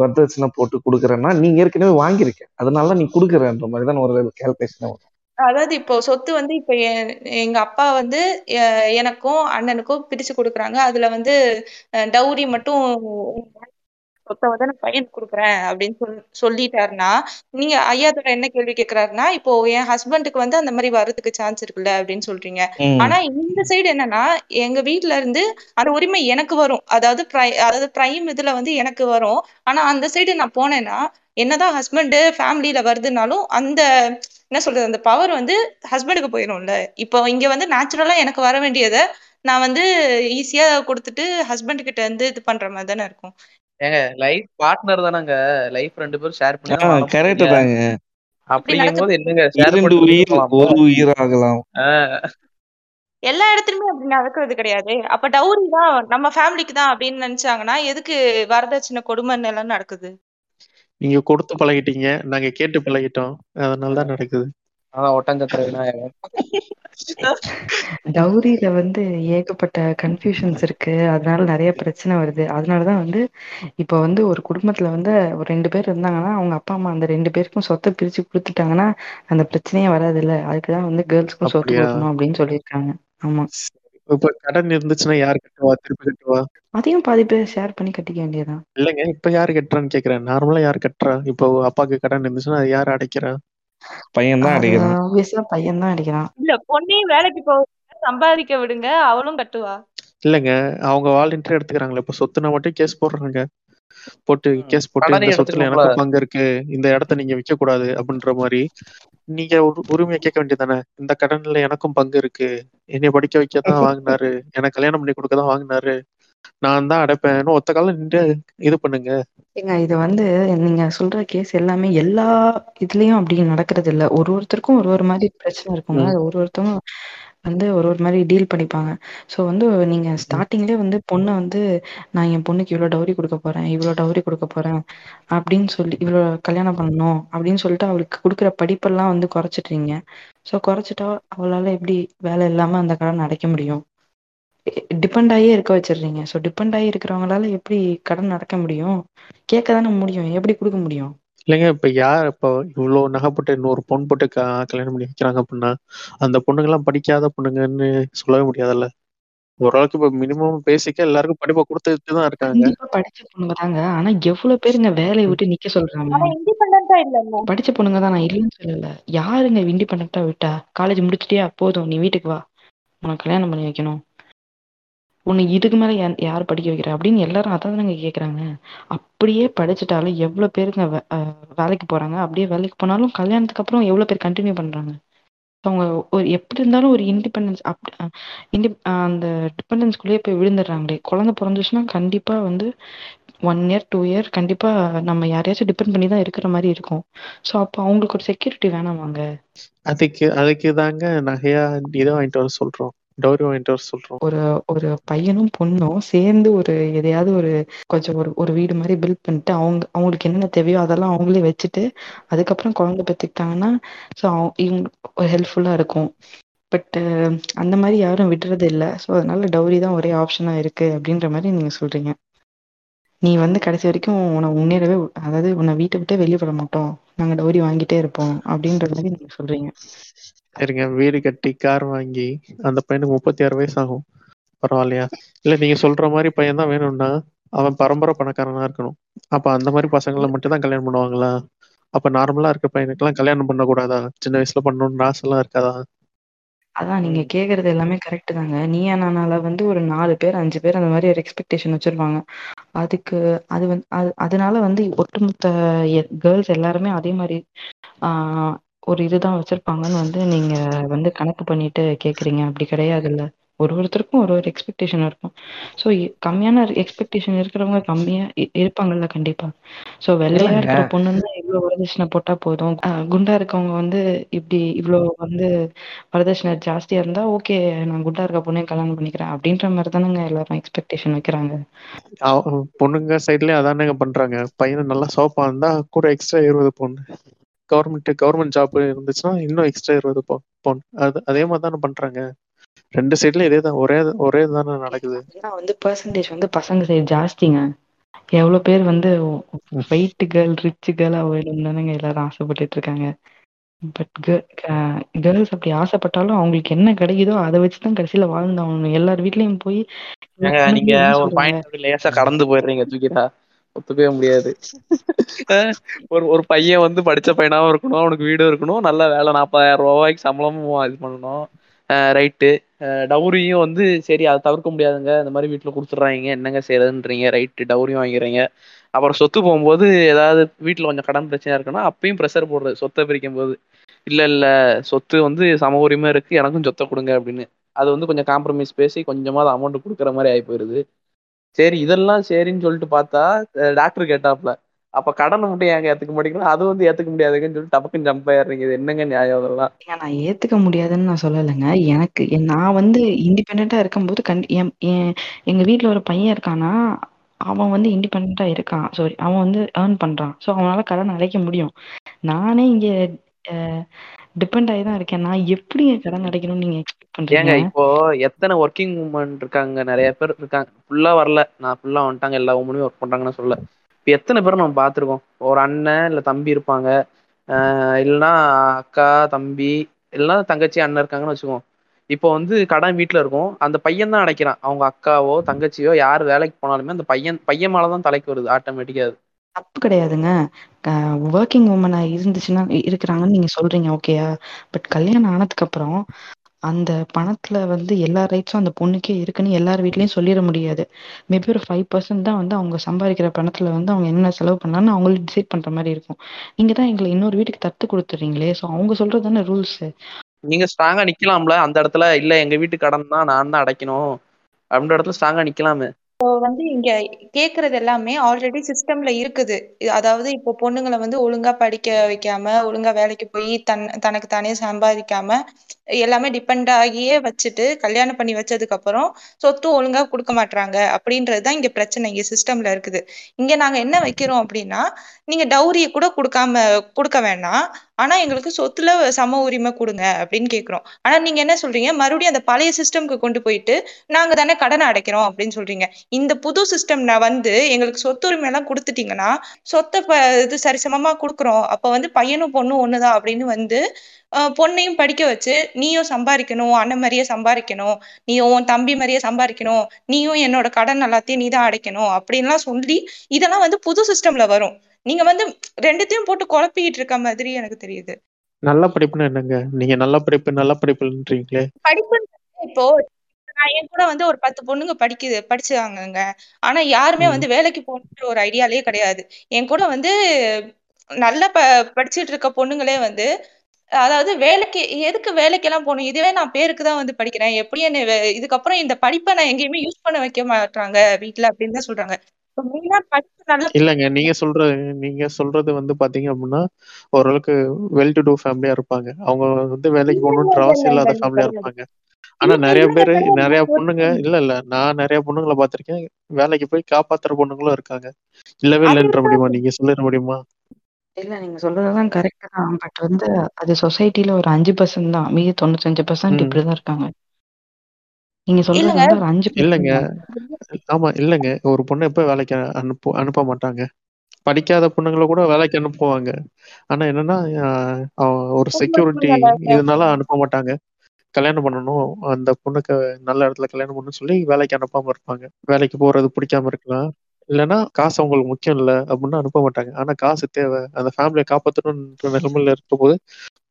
வரதட்சணை போட்டு கொடுக்குறன்னா நீ ஏற்கனவே வாங்கியிருக்க, அதனால நீ கொடுக்குறன்ற மாதிரி தான் ஒரு கால்குலேஷன் வரும். அதாவது இப்போ சொத்து வந்து இப்ப எங்க அப்பா வந்து எனக்கும் அண்ணனுக்கும் பிரிச்சு கொடுக்குறாங்க, அதுல வந்து டவுரி மட்டும் சொத்தை வந்து நான் பையனுக்கு கொடுக்குறேன் அப்படின்னு சொல் சொல்லிட்டாருன்னா நீங்க ஐயாத்தோட என்ன கேள்வி கேட்கிறாருன்னா, இப்போ என் ஹஸ்பண்டுக்கு வந்து அந்த மாதிரி வரதுக்கு சான்ஸ் இருக்குல்ல அப்படின்னு சொல்றீங்க. ஆனா இந்த சைடு என்னன்னா எங்க வீட்டுல இருந்து அந்த உரிமை எனக்கு வரும், அதாவது பிரை அதாவது பிரைம் இதுல வந்து எனக்கு வரும். ஆனா அந்த சைடு நான் போனேன்னா என்னதான் ஹஸ்பண்ட் ஃபேமிலியில வருதுனாலும் அந்த என்ன சொல்றது அந்த பவர் வந்து ஹஸ்பண்டுக்கு போயிடும்ல. இப்போ இங்க வந்து நேச்சுரலா எனக்கு வர வேண்டியதை நான் வந்து ஈஸியா கொடுத்துட்டு ஹஸ்பண்ட் கிட்ட இருந்து இது பண்ற மாதிரி தானே இருக்கும். ஏங்க, லைஃப் பார்ட்னர் தானங்க, லைஃப் ரெண்டு பேரும் ஷேர் பண்ணி. கரெக்ட் தாங்க. அப்படிங்கும்போது என்னங்க, ரெண்டு உயிர் ஒரு உயிர் ஆகலாம். எல்லா இடத்துலயுமே அப்படி நடக்கிறது கிடையாது. அப்ப டவுரி தான் நம்ம ஃபேமிலிக்கு தான் அப்படின்னு நினைச்சாங்கன்னா எதுக்கு வரதட்சணை கொடுமை எல்லாம் நடக்குது? நீங்க கொடுத்து பழகிட்டீங்க, நாங்க கேட்டு பழகிட்டோம், அதனாலதான் நடக்குது. ஆனா ஒட்டஞ்சத்திரவினா டௌரியில வந்து ஏகப்பட்ட கன்ஃபியூஷன்ஸ் இருக்கு, அதனால நிறைய பிரச்சனை வருது. அதனாலதான் வந்து இப்ப வந்து ஒரு குடும்பத்துல வந்து ஒரு ரெண்டு பேர் இருந்தாங்கன்னா அவங்க அப்பா அம்மா அந்த ரெண்டு பேருக்கும் சொத்தை பிரிச்சு கொடுத்துட்டாங்கன்னா அந்த பிரச்சனையே வராது இல்ல. அதுக்குதான் வந்து கேர்ள்ஸ்க்கும் சொத்து அப்படியா? கொடுக்கணும் அப்படின்னு சொல்லியிருக்காங்க. ஆமா, இப்ப கடன் இருந்துச்சுன்னா யாரு கட்டுவா? திருப்பி கட்டுவா? அதையும் பாதி பேர் ஷேர் பண்ணி கட்டிக்க வேண்டியதுதான். இல்லைங்க, இப்ப யாரு கட்டுறான்னு கேக்குறேன். நார்மலா யாரு கட்டுறா? இப்போ அப்பாக்கு கடன் இருந்துச்சுன்னா அது யாரு அடைக்கிறா? பையன் தான் அது அடிக்கிறான். ஆப்வியஸா பையன் தான் அடிக்கிறான். இல்ல, பொண்ணையும் வேலைக்கு போக சம்பாதிக்க விடுங்க, அவளும் கட்டுவா. இல்லைங்க, அவங்க வாலண்டியர் எடுத்துக்கிறாங்களே. இப்ப சொத்துனா மட்டும் கேஸ் போடுறாங்க, போட்டு கேஸ் போட்டு கடனை இந்த சொத்துல எனக்கு எடுத்துக்கணும்ல. பங்கு இருக்கு, இந்த இடத்த நீங்க விற்க கூடாது அப்படின்ற மாதிரி நீங்க உரு- உரிமையை கேட்க வேண்டியதானே? இந்த கடன்ல எனக்கும் பங்கு இருக்கு, என்னைய படிக்க வைக்க தான் வாங்கினாரு, எனக்கு கல்யாணம் பண்ணி கொடுக்க தான் வாங்கினாரு, நான் தான் அடைப்பேன்னு ஒத்த காலம் நின்று இது பண்ணுங்க. ஏங்க இது வந்து நீங்க சொல்ற கேஸ் எல்லாமே எல்லா இதுலயும் அப்படி நடக்கிறது இல்ல. ஒரு ஒருத்தருக்கும் ஒரு ஒரு மாதிரி பிரச்சனை இருக்குங்க. ம், அது ஒரு ஒருத்தவங்க வந்து ஒரு ஒரு மாதிரி டீல் பண்ணிப்பாங்க. ஸோ வந்து நீங்க ம், ஸ்டார்டிங்லேயே வந்து பொண்ணை வந்து நான் என் பொண்ணுக்கு இவ்வளோ டௌரி கொடுக்க போறேன், இவ்வளோ டௌரி கொடுக்க போறேன் அப்படின்னு சொல்லி இவ்வளோ கல்யாணம் பண்ணணும் அப்படின்னு சொல்லிட்டு அவளுக்கு கொடுக்குற படிப்பெல்லாம் வந்து குறைச்சிட்றீங்க. ஸோ குறைச்சிட்டா அவளால எப்படி வேலை இல்லாம அந்த கடன் அடைக்க முடியும்? டிபெண்ட் ஆகியே இருக்க வச்சிடுறீங்க. ஸோ டிபெண்ட் ஆகி இருக்கிறவங்களால எப்படி கடன் அடைக்க முடியும்? கேட்க தானே முடியும், எப்படி கொடுக்க முடியும்? இல்லைங்க, இப்ப யார் இப்போ இவ்வளோ நகை போட்டு நூறு பவுன் போட்டு கா- கல்யாணம் பண்ணி வைக்கிறாங்க அப்படின்னா அந்த பொண்ணுங்கெல்லாம் படிக்காத பொண்ணுங்கன்னு சொல்லவே முடியாதுல்ல. ஓரளவுக்கு இப்போ மினிமம் பேசிக்கா எல்லாருக்கும் படிப்பை கொடுத்துட்டு தான் இருக்காங்க. கண்டிப்பா படிச்ச பொண்ணுங்க தாங்க. ஆனா எவ்வளவு பேருங்க வேலையை ம், விட்டு நிக்க சொல்றாங்க? ஆனா இண்டிபெண்டா இல்லைல்ல. படிச்ச பொண்ணுங்க தான், நான் இல்லைன்னு சொல்லல. யாருங்க இண்டிபெண்டா விட்டா? காலேஜ் முடிச்சிட்டியா போதும் நீ வீட்டுக்கு வா, உனக்கு கல்யாணம் பண்ணி வைக்கணும், உன்னை இதுக்கு மேல யா- யார் படிக்க வைக்கிறா அப்படின்னு எல்லாரும் அதான் தானங்க கேக்குறாங்க. அப்படியே படிச்சுட்டாலும் எவ்வளவு பேருங்க வே- அஹ் வேலைக்கு போறாங்க. அப்படியே வேலைக்கு போனாலும் கல்யாணத்துக்கு அப்புறம் எவ்வளவு பேர் கண்டினியூ பண்றாங்க? அவங்க ஒரு எப்படி இருந்தாலும் ஒரு இண்டிபெண்டன்ஸ் அப் அஹ் இண்டி அஹ் அந்த டிபெண்டன்ஸ்குள்ளேயே போய் விழுந்துடுறாங்களே. குழந்தை பிறந்துச்சுன்னா கண்டிப்பா வந்து ஒன் இயர் டூ இயர் கண்டிப்பா நம்ம யாரையாச்சும் டிபெண்ட் பண்ணி தான் இருக்கிற மாதிரி இருக்கும். ஸோ அப்போ அவங்களுக்கு ஒரு செக்யூரிட்டி வேணாமாங்க? அதுக்கு அதுக்கு தாங்க நகையா இதை வாங்கிட்டு வர சொல்றோம், டௌரி வாங்கிட்டு வர சொல்றோம். ஒரு ஒரு பையனும் பொண்ணும் சேர்ந்து ஒரு எதையாவது ஒரு கொஞ்சம் ஒரு ஒரு வீடு மாதிரி பில்ட் பண்ணிட்டு அவங்க அவங்களுக்கு என்னென்ன தேவையோ அதெல்லாம் அவங்களே வச்சுட்டு அதுக்கப்புறம் குழந்தை பெற்றுக்கிட்டாங்கன்னா ஸோ இவங்க ஒரு ஹெல்ப்ஃபுல்லா இருக்கும். பட் அந்த மாதிரி யாரும் விடுறது இல்ல. ஸோ அதனால டௌரி தான் ஒரே ஆப்ஷனா இருக்கு அப்படின்ற மாதிரி நீங்க சொல்றீங்க. நீ வந்து கடைசி வரைக்கும் உன்னை முன்னேறவே வி- அதாவது உன்னை வீட்டை விட்டே வெளியே விட மாட்டோம், நாங்க டௌரி வாங்கிட்டே இருப்போம் அப்படின்ற மாதிரி நீங்க சொல்றீங்க. சரிங்க, வீடு கட்டி கார் வாங்கி அந்த பையனுக்கு முப்பத்தி ஆறு வயசு ஆகும், பரவாயில்லையா? இல்ல நீங்க சொல்ற மாதிரி பையன் தான் வேணும்னா அவன் பரம்பரை பணக்காரனா இருக்கணும். அப்ப அந்த மாதிரி பசங்களை மட்டும் தான் கல்யாணம் பண்ணுவாங்களா? அப்ப நார்மலா இருக்க பையனுக்கெல்லாம் கல்யாணம் பண்ணக்கூடாதா? சின்ன வயசுல பண்ணணும்னு ஆசைலாம் இருக்காதா? அதான் நீங்க ம், கேக்குறது எல்லாமே கரெக்ட் தாங்க. நீயா நானால வந்து ஒரு நாலு பேர் அஞ்சு பேர் அந்த மாதிரி ஒரு எக்ஸ்பெக்டேஷன் வச்சிருவாங்க. அதுக்கு அது வந்து அது அதனால வந்து ஒட்டுமொத்த கேர்ள்ஸ் எல்லாருமே அதே மாதிரி ஆஹ், ஒரு இதுதான் வச்சிருப்பாங்கன்னு வந்து நீங்க வந்து கணக்கு பண்ணிட்டு கேக்குறீங்க. அப்படி கிடையாது இல்ல. ஒரு ஒருத்தருக்கும் ஒரு ஒரு எக்ஸ்பெக்டேஷன் இருக்கும். ஸோ கம்மியான எக்ஸ்பெக்டேஷன் இருக்கிறவங்க கம்மியா இ- இருப்பாங்கல்ல கண்டிப்பா. ஸோ வெள்ளையா இல்லைங்க, இருக்கிற பொண்ணுன்னா இவ்வளோ வரதட்சணை போட்டா போதும், ஆஹ், குண்டா இருக்கவங்க வந்து இப்படி இவ்வளோ வந்து வரதட்சணை ஜாஸ்தியா இருந்தா ஓகே நான் குண்டா இருக்க பொண்ணையும் கல்யாணம் பண்ணிக்கிறேன் அப்படின்ற மாதிரி தானங்க எல்லாரும் எக்ஸ்பெக்டேஷன் வைக்கிறாங்க. அவ- பொண்ணுங்க சைட்லயே அதானுங்க பண்றாங்க. பையனை நல்லா சோப்பா இருந்தா கூட எக்ஸ்ட்ரா இருபது பவுன், கவர்மெண்ட் கவர்மெண்ட் ஜாப் இருந்துச்சுன்னா இன்னும் எக்ஸ்ட்ரா இருபது பவுன், அது அதே மாதிரி தானே பண்றாங்க. ரெண்டு சைட்லயும் இதே தான், ஒரே ஒரே தானே நடக்குது. ஆனா வந்து பர்சன்டேஜ் வந்து பசங்க சைடு ஜாஸ்திங்க. எவ்வளோ பேர் வந்து ம். ஒயிட் கேர்ள் ரிச் கேர்ளாக வேணும் தானேங்க எல்லாரும் ஆசைப்பட்டுட்டு இருக்காங்க. பட் கேர்ள்ஸ் அப்படி ஆசைப்பட்டாலும் அவங்களுக்கு என்ன கிடைக்குதோ அதை வச்சு தான் கடைசியில் வாழ்ந்தாகணும். எல்லார் வீட்லேயும் போய் ஏங்க, இவ்வளோ நீங்க என்ன ஒரு சொல்லுங்க பாயிண்ட் அப்படி லேசா கடந்து போயிடுறீங்க, தூக்கிடா ஒத்துக்கவே முடியாது. அஹ் ஒரு ஒரு பையன் வந்து படிச்ச பையனாவும் இருக்கணும், அவனுக்கு வீடும் இருக்கணும், நல்ல வேலை, நாற்பதாயிரம் ரூபாய்க்கு சம்பளமும் இது பண்ணணும். ரைட்டு, டவுரியும் வந்து சரி அதை தவிர்க்க முடியாதுங்க, இந்த மாதிரி வீட்டில் கொடுத்துட்றாங்க, என்னங்க செய்யறதுன்றீங்க. ரைட்டு, டவுரியும் வாங்கிறீங்க. அப்புறம் சொத்து போகும்போது ஏதாவது வீட்டில் கொஞ்சம் கடன் பிரச்சனையா இருக்குன்னா அப்பயும் ப்ரெஷர் போடுறது. சொத்தை பிரிக்கும் போது இல்லை இல்லை சொத்து வந்து சம உரிமை இருக்கு, எனக்கும் சொத்தை கொடுங்க அப்படின்னு அது வந்து கொஞ்சம் காம்ப்ரமைஸ் பேசி கொஞ்சமாவது அமௌண்ட் கொடுக்குற மாதிரி ஆகி போயிடுது. சரி, இதெல்லாம் சரின்னு சொல்லிட்டு பார்த்தா டாக்டர் கேட்டாப்ல அப்ப கடனை மட்டும் ஏங்க ஏத்துக்க மாட்டேங்கிறோம், அது வந்து ஏத்துக்க முடியாதுங்கன்னு சொல்லிட்டு டபக்குன்னு ஜம்ப் ஆயிடுறீங்க. இது என்னங்க நியாயம் இதெல்லாம்? ஏங்க, நான் ஏத்துக்க முடியாதுன்னு நான் சொல்லலைங்க. எனக்கு எ- நான் வந்து இண்டிபெண்டா இருக்கும்போது கண்டி என் என்- எங்க வீட்ல ஒரு பையன் இருக்கானா அவன் வந்து இண்டிபெண்டா இருக்கான். சாரி, அவன் வந்து ஏர்ன் பண்றான். ஸோ அவனால கடன் அடைக்க முடியும். நானே இங்க டிபெண்ட் ஆகி தான் இருக்கேன். நான் எப்படி கடன் கிடைக்கணும்னு நீங்க எக்ஸ்பெக்ட் பண்றீங்க? இப்போ எத்தனை ஒர்க்கிங் உமன் இருக்காங்க, நிறைய பேர் இருக்காங்க. ஃபுல்லா வரல, நான் ஃபுல்லா வந்துட்டாங்க, எல்லா உமனுமே ஒர்க் பண்றாங்கன்னு சொல்ல. இப்போ எத்தனை பேரும் நம்ம பார்த்துருக்கோம், ஒரு அண்ணன் இல்லை தம்பி இருப்பாங்க, இல்லைன்னா அக்கா தம்பி இல்லைன்னா தங்கச்சி அண்ணன் இருக்காங்கன்னு வச்சுக்கோம். இப்போ வந்து கடன் வீட்டில் இருக்கும், அந்த பையன் தான் அடைக்கிறான். அவங்க அக்காவோ தங்கச்சியோ யார் வேலைக்கு போனாலுமே அந்த பையன் பையன் மேலே தான் தலைக்கு வருது ஆட்டோமேட்டிக்காக. தப்பு கிடையாதுங்க, ஒர்க்கிங் உமனாக இருந்துச்சுன்னா இருக்கிறாங்கன்னு நீங்கள் சொல்கிறீங்க, ஓகேயா. பட் கல்யாணம் ஆனதுக்கப்புறம் அந்த பணத்தில் வந்து எல்லா ரைட்ஸும் அந்த பொண்ணுக்கே இருக்குன்னு எல்லார் வீட்லேயும் சொல்லிட முடியாது. மேபி ஒரு ஃபைவ் பர்சன்ட் தான் வந்து அவங்க சம்பாதிக்கிற பணத்தில் வந்து அவங்க என்ன செலவு பண்ணலான்னு அவங்களுக்கு டிசைட் பண்ணுற மாதிரி இருக்கும். நீங்கள் தான் எங்களை இன்னொரு வீட்டுக்கு தத்து கொடுத்துட்றீங்களே, ஸோ அவங்க சொல்கிறது தானே ரூல்ஸு. நீங்க ஸ்ட்ராங்கா நிக்கலாம்ல அந்த இடத்துல, இல்ல எங்க வீட்டு கடன் தான் நான் தான் அடைக்கணும் அப்படின்ற இடத்துல ஸ்ட்ராங்கா நிக்கலாமே. இப்போ வந்து இங்க கேக்குறது எல்லாமே ஆல்ரெடி சிஸ்டம்ல இருக்குது. அதாவது இப்போ பொண்ணுங்களை வந்து ஒழுங்கா படிக்க வைக்காம, ஒழுங்கா வேலைக்கு போய் தன் தனக்கு தானே சம்பாதிக்காம எல்லாமே டிபெண்ட் ஆகியே வச்சுட்டு கல்யாணம் பண்ணி வச்சதுக்கு அப்புறம் சொத்து ஒழுங்கா கொடுக்க மாட்டாங்க அப்படின்றதுதான் இங்க பிரச்சனை, இங்க சிஸ்டம்ல இருக்குது. இங்க நாங்க என்ன வைக்கிறோம் அப்படின்னா, நீங்க டௌரிய கூட கொடுக்காம கொடுக்க வேண்டாம், ஆனா எங்களுக்கு சொத்துல சம உரிமை கொடுங்க அப்படின்னு கேக்குறோம். ஆனா நீங்க என்ன சொல்றீங்க, மறுபடியும் அந்த பழைய சிஸ்டம்க்கு கொண்டு போயிட்டு நாங்க தானே கடனை அடைக்கிறோம் அப்படின்னு சொல்றீங்க. இந்த புது சிஸ்டம் நான் வந்து எங்களுக்கு சொத்துரிமை எல்லாம் கொடுத்துட்டீங்கன்னா சொத்தை இது சரிசமமா கொடுக்குறோம், அப்ப வந்து பையனும் பொண்ணும் ஒண்ணுதான் அப்படின்னு வந்து பொண்ணையும் படிக்க வச்சு நீயும் சம்பாதிக்கணும், அண்ணன் மாதிரியே சம்பாதிக்கணும், நீயும் உன் தம்பி மாதிரியே சம்பாதிக்கணும், நீயும் என்னோட கடன் எல்லாத்தையும் நீ தான் அடைக்கணும் அப்படின்லாம் சொல்லி இதெல்லாம் வந்து புது சிஸ்டம்ல வரும். நீங்க வந்து ரெண்டுத்தையும் போட்டு குழப்பிக்கிட்டு இருக்க மாதிரி எனக்கு தெரியுது. நல்ல படிப்புன்னு என்னங்க நீங்க நல்ல படிப்பு நல்ல படிப்புன்றீங்களே, படிப்பு இப்போ என் கூட வந்து ஒரு பத்து பொண்ணுங்க படிக்குது படிச்சாங்க, ஆனா யாருமே வந்து வேலைக்கு போகணுன்ற ஒரு ஐடியாலே கிடையாது. என் கூட வந்து நல்லா ப படிச்சுட்டு இருக்க பொண்ணுங்களே வந்து, அதாவது வேலைக்கு எதுக்கு வேலைக்கெல்லாம் போகணும், இதுவே நான் பேருக்குதான் வந்து படிக்கிறேன், எப்படி என்ன இதுக்கப்புறம் இந்த படிப்பை நான் எங்கேயுமே யூஸ் பண்ண வைக்க மாட்டாங்க வீட்டுல அப்படின்னு தான் சொல்றாங்க. இல்லங்க, நீங்க சொல்றது நீங்க சொல்றது வந்து பாத்தீங்க அப்படின்னா ஓரளவுக்கு வெல் டு டூ ஃபேமிலியா இருப்பாங்க, அவங்க வந்து வேலைக்கு போகணும்ன்ற அவசியம் இல்லாத ஃபேமிலியா இருப்பாங்க. ஆனா நிறைய பேரு நிறைய பொண்ணுங்க இல்ல இல்ல நான் நிறைய பொண்ணுங்களை பாத்திருக்கேன், வேலைக்கு போய் காப்பாத்துற பொண்ணுங்களும் இருக்காங்க. இல்லவே இல்லைன்ற முடியுமா, நீங்க சொல்லிட முடியுமா? இல்ல, நீங்க சொல்றதுதான் கரெக்ட் தான். பட் வந்து அது சொசைட்டில ஒரு அஞ்சு பர்சன்ட் தான், மீதி தொண்ணூத்தஞ்சு பர்சன்ட் இப்படிதான் இருக்காங்க. நீங்க சொல்றது அஞ்சு இல்லைங்க. ஆமா இல்லைங்க, ஒரு பொண்ணை எப்ப வேலைக்கு அனுப்ப அனுப்ப மாட்டாங்க, படிக்காத பொண்ணுங்களை கூட வேலைக்கு அனுப்புவாங்க. ஆனா என்னன்னா ஒரு செக்யூரிட்டி இதனால அனுப்ப மாட்டாங்க, கல்யாணம் பண்ணணும் அந்த பொண்ணுக்கு நல்ல இடத்துல கல்யாணம் பண்ணணும்னு சொல்லி வேலைக்கு அனுப்பாம இருப்பாங்க. வேலைக்கு போறது பிடிக்காம இருக்கலாம், இல்லைன்னா காசு அவங்களுக்கு முக்கியம் இல்லை அப்படின்னு அனுப்ப மாட்டாங்க. ஆனா காசு தேவை, அந்த ஃபேமிலியை காப்பாற்றணும்ன்ற நிலைமையில இருக்கும் போது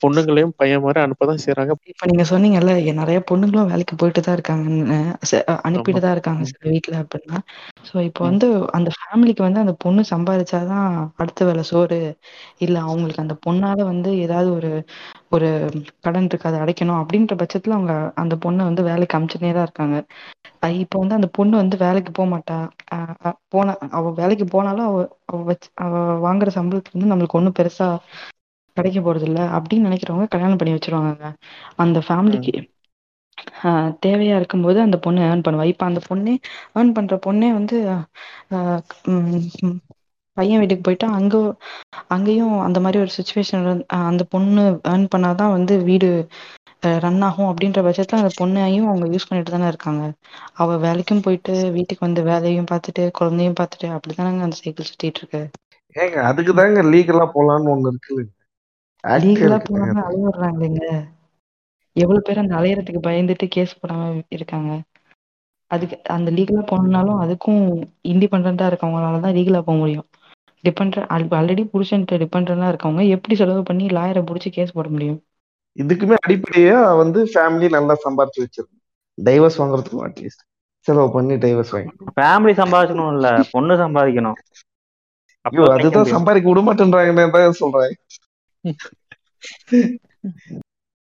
பொண்ணுங்களையும் பையன் மாதிரி அனுப்பதான் செய்யறாங்க. இப்ப நீங்க சொன்னீங்கல்ல, நிறைய பொண்ணுங்களும் வேலைக்கு போயிட்டு தான் இருக்காங்கன்னு அனுப்பிட்டு தான் இருக்காங்க சில வீட்டுல அப்படின்னா. சோ இப்போ வந்து அந்த ஃபேமிலிக்கு வந்து அந்த பொண்ணு சம்பாதிச்சாதான் அடுத்த வேலை சோறு, இல்ல அவங்களுக்கு அந்த பொண்ணால வந்து ஏதாவது ஒரு ஒரு கடன் இருக்கு அதை அடைக்கணும் அப்படின்ற பட்சத்துல அவங்க அந்த பொண்ணை வந்து வேலைக்கு அமிச்சுனே தான் இருக்காங்க. இப்போ வந்து அந்த பொண்ணு வந்து வேலைக்கு போக மாட்டா, போன அவ வேலைக்கு போனாலும் அவ அவ வச்சு அவ வாங்குற சம்பளத்துக்கு வந்து நம்மளுக்கு ஒன்றும் பெருசா கிடைக்க போறது இல்லை அப்படின்னு நினைக்கிறவங்க கல்யாணம் பண்ணி வச்சிருவாங்க. அந்த ஃபேமிலிக்கு ஆஹ் தேவையா இருக்கும்போது அந்த பொண்ணு ஏர்ன் பண்ணுவா. இப்ப அந்த பொண்ணே ஏர்ன் பண்ற பொண்ணே வந்து ஆஹ் பையன் வீட்டுக்கு போயிட்டா அங்க அங்கேயும் அந்த மாதிரி ஒரு சுச்சுவேஷன், அந்த பொண்ணு ஏர்ன் பண்ணாதான் வந்து வீடு ரன் ஆகும் அப்படின்ற பட்சத்துல அந்த பொண்ணையும் அவங்க யூஸ் பண்ணிட்டு தானே இருக்காங்க. அவ வேலைக்கும் போயிட்டு வீட்டுக்கு வந்து வேலையும் பார்த்துட்டு குழந்தையும் பார்த்துட்டு அப்படிதானாங்க அந்த சைக்கிள் சுத்திட்டு இருக்கு. ஏங்க அதுக்கு தாங்க லீகலா போலான்னு ஒண்ணு இருக்கு, லீகலா போலான்னு அலையிடுறாங்க. எவ்வளவு பேர் அந்த அலையறதுக்கு பயந்துட்டு கேஸ் போடாம இருக்காங்க. அதுக்கு அந்த லீகலா போனாலும் அதுக்கும் இண்டிபெண்டா இருக்கவங்களாலதான் லீகலா போக முடியும். டிபெண்டா ஆல்ரெடி புருஷன்ட்ட டிபெண்டா இருக்கவங்க எப்படி செலவு பண்ணி லாயரை புடிச்சு கேஸ் போட முடியும்? இதுக்குமே அடிப்படையா வந்து ஃபேமிலி நல்லா சம்பாதிச்சு வச்சிருக்கணும், டைவர்ஸ் வாங்குறதுக்கும் அட்லீஸ்ட் செலவு பண்ணி டைவர்ஸ் வாங்கணும். ஃபேமிலி சம்பாதிக்கணும், இல்ல பொண்ணு சம்பாதிக்கணும். ஐயோ அதுதான் சம்பாதிக்க விட மாட்டேன்றாங்கன்னு சொல்றேன்.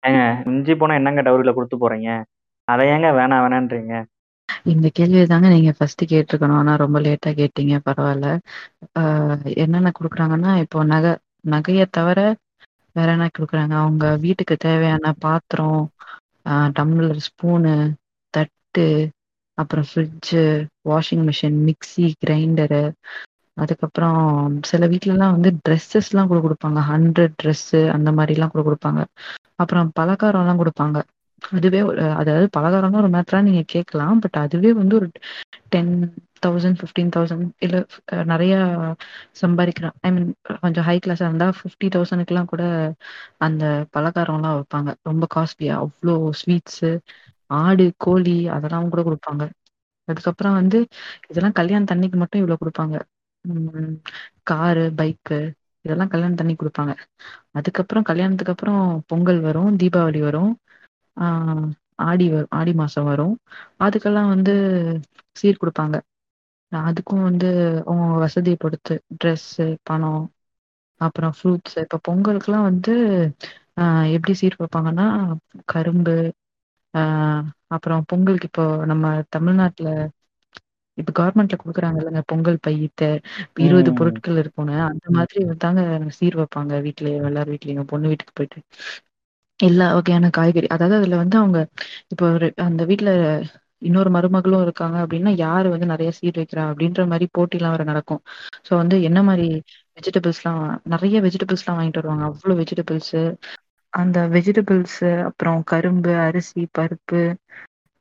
ஏங்க மிஞ்சி போனா என்னங்க டவுரியில கொடுத்து போறீங்க, அதை ஏங்க வேணா வேணான்றீங்க? இந்த கேள்வியை தாங்க நீங்க ஃபர்ஸ்ட் கேட்டிருக்கணும், ஆனா ரொம்ப லேட்டா கேட்டீங்க. பரவாயில்ல. ஆஹ் என்னென்ன கொடுக்குறாங்கன்னா, இப்போ நகை நகையை தவிர வேற என்ன கொடுக்குறாங்க? அவங்க வீட்டுக்கு தேவையான பாத்திரம், டம்ளர், ஸ்பூனு, தட்டு, அப்புறம் fridge, washing machine, mixie, grinder, அதுக்கப்புறம் சில வீட்டிலலாம் வந்து ட்ரெஸ்ஸஸ்லாம் கூட கொடுப்பாங்க, ஹண்ட்ரட் ட்ரெஸ்ஸு அந்த மாதிரிலாம் கூட கொடுப்பாங்க. அப்புறம் பலகாரம்லாம் கொடுப்பாங்க. அதுவே ஒரு- அதாவது பலகாரம்னா ஒரு மேட்டரா நீங்க கேட்கலாம், பட் அதுவே வந்து ஒரு டென் தௌசண்ட் ஃபிஃப்டீன் தௌசண்ட் இல்ல அஹ், நிறைய சம்பாதிக்கிறோம், ஐ மீன் கொஞ்சம் ஹை கிளாஸா இருந்தா ஃபிஃப்டி தௌசண்ட்க்குலாம் கூட அந்த பலகாரம்லாம் வைப்பாங்க. ரொம்ப காஸ்ட்லியா அவ்வளோ ஸ்வீட்ஸ், ஆடு கோழி அதெல்லாம் கூட கொடுப்பாங்க. அதுக்கப்புறம் வந்து இதெல்லாம் கல்யாணம் தண்ணிக்கு மட்டும் இவ்வளவு கொடுப்பாங்க. உம் காரு பைக்கு இதெல்லாம் கல்யாணம் தண்ணி கொடுப்பாங்க. அதுக்கப்புறம் கல்யாணத்துக்கு அப்புறம் பொங்கல் வரும், தீபாவளி வரும், ஆஹ் ஆடி வரும், ஆடி மாசம் வரும், அதுக்கெல்லாம் வந்து சீர் கொடுப்பாங்க. அதுக்கும் வந்து அவங்க வசதியை பொறுத்து ட்ரெஸ்ஸு, பணம், அப்புறம் ஃப்ரூட்ஸ். இப்போ பொங்கலுக்குலாம் வந்து ஆஹ் எப்படி சீர் கொடுப்பாங்கன்னா கரும்பு, ஆஹ் அப்புறம் பொங்கலுக்கு இப்போ நம்ம தமிழ்நாட்டில் இப்போ கவர்மெண்ட்ல கொடுக்குறாங்க இல்லைங்க பொங்கல் பை, தே- இருபது ம் பொருட்கள் இருக்கும்னு அந்த மாதிரி தாங்க சீர் வைப்பாங்க வீட்லயே, எல்லார் வீட்லயும். பொண்ணு வீட்டுக்கு போயிட்டு எல்லா வகையான காய்கறி, அதாவது அதுல வந்து அவங்க இப்போ ஒரு அந்த வீட்ல இன்னொரு மருமகளும் இருக்காங்க அப்படின்னா யாரு வந்து நிறைய சீர் வைக்கிறா அப்படின்ற மாதிரி போட்டிலாம் வேற நடக்கும். ஸோ வந்து என்ன மாதிரி வெஜிடபிள்ஸ்லாம், நிறைய வெஜிடபிள்ஸ்லாம் வாங்கிட்டு வருவாங்க, அவ்வளோ வெஜிடபிள்ஸ். அந்த வெஜிடபிள்ஸ் அப்புறம் கரும்பு, அரிசி, பருப்பு,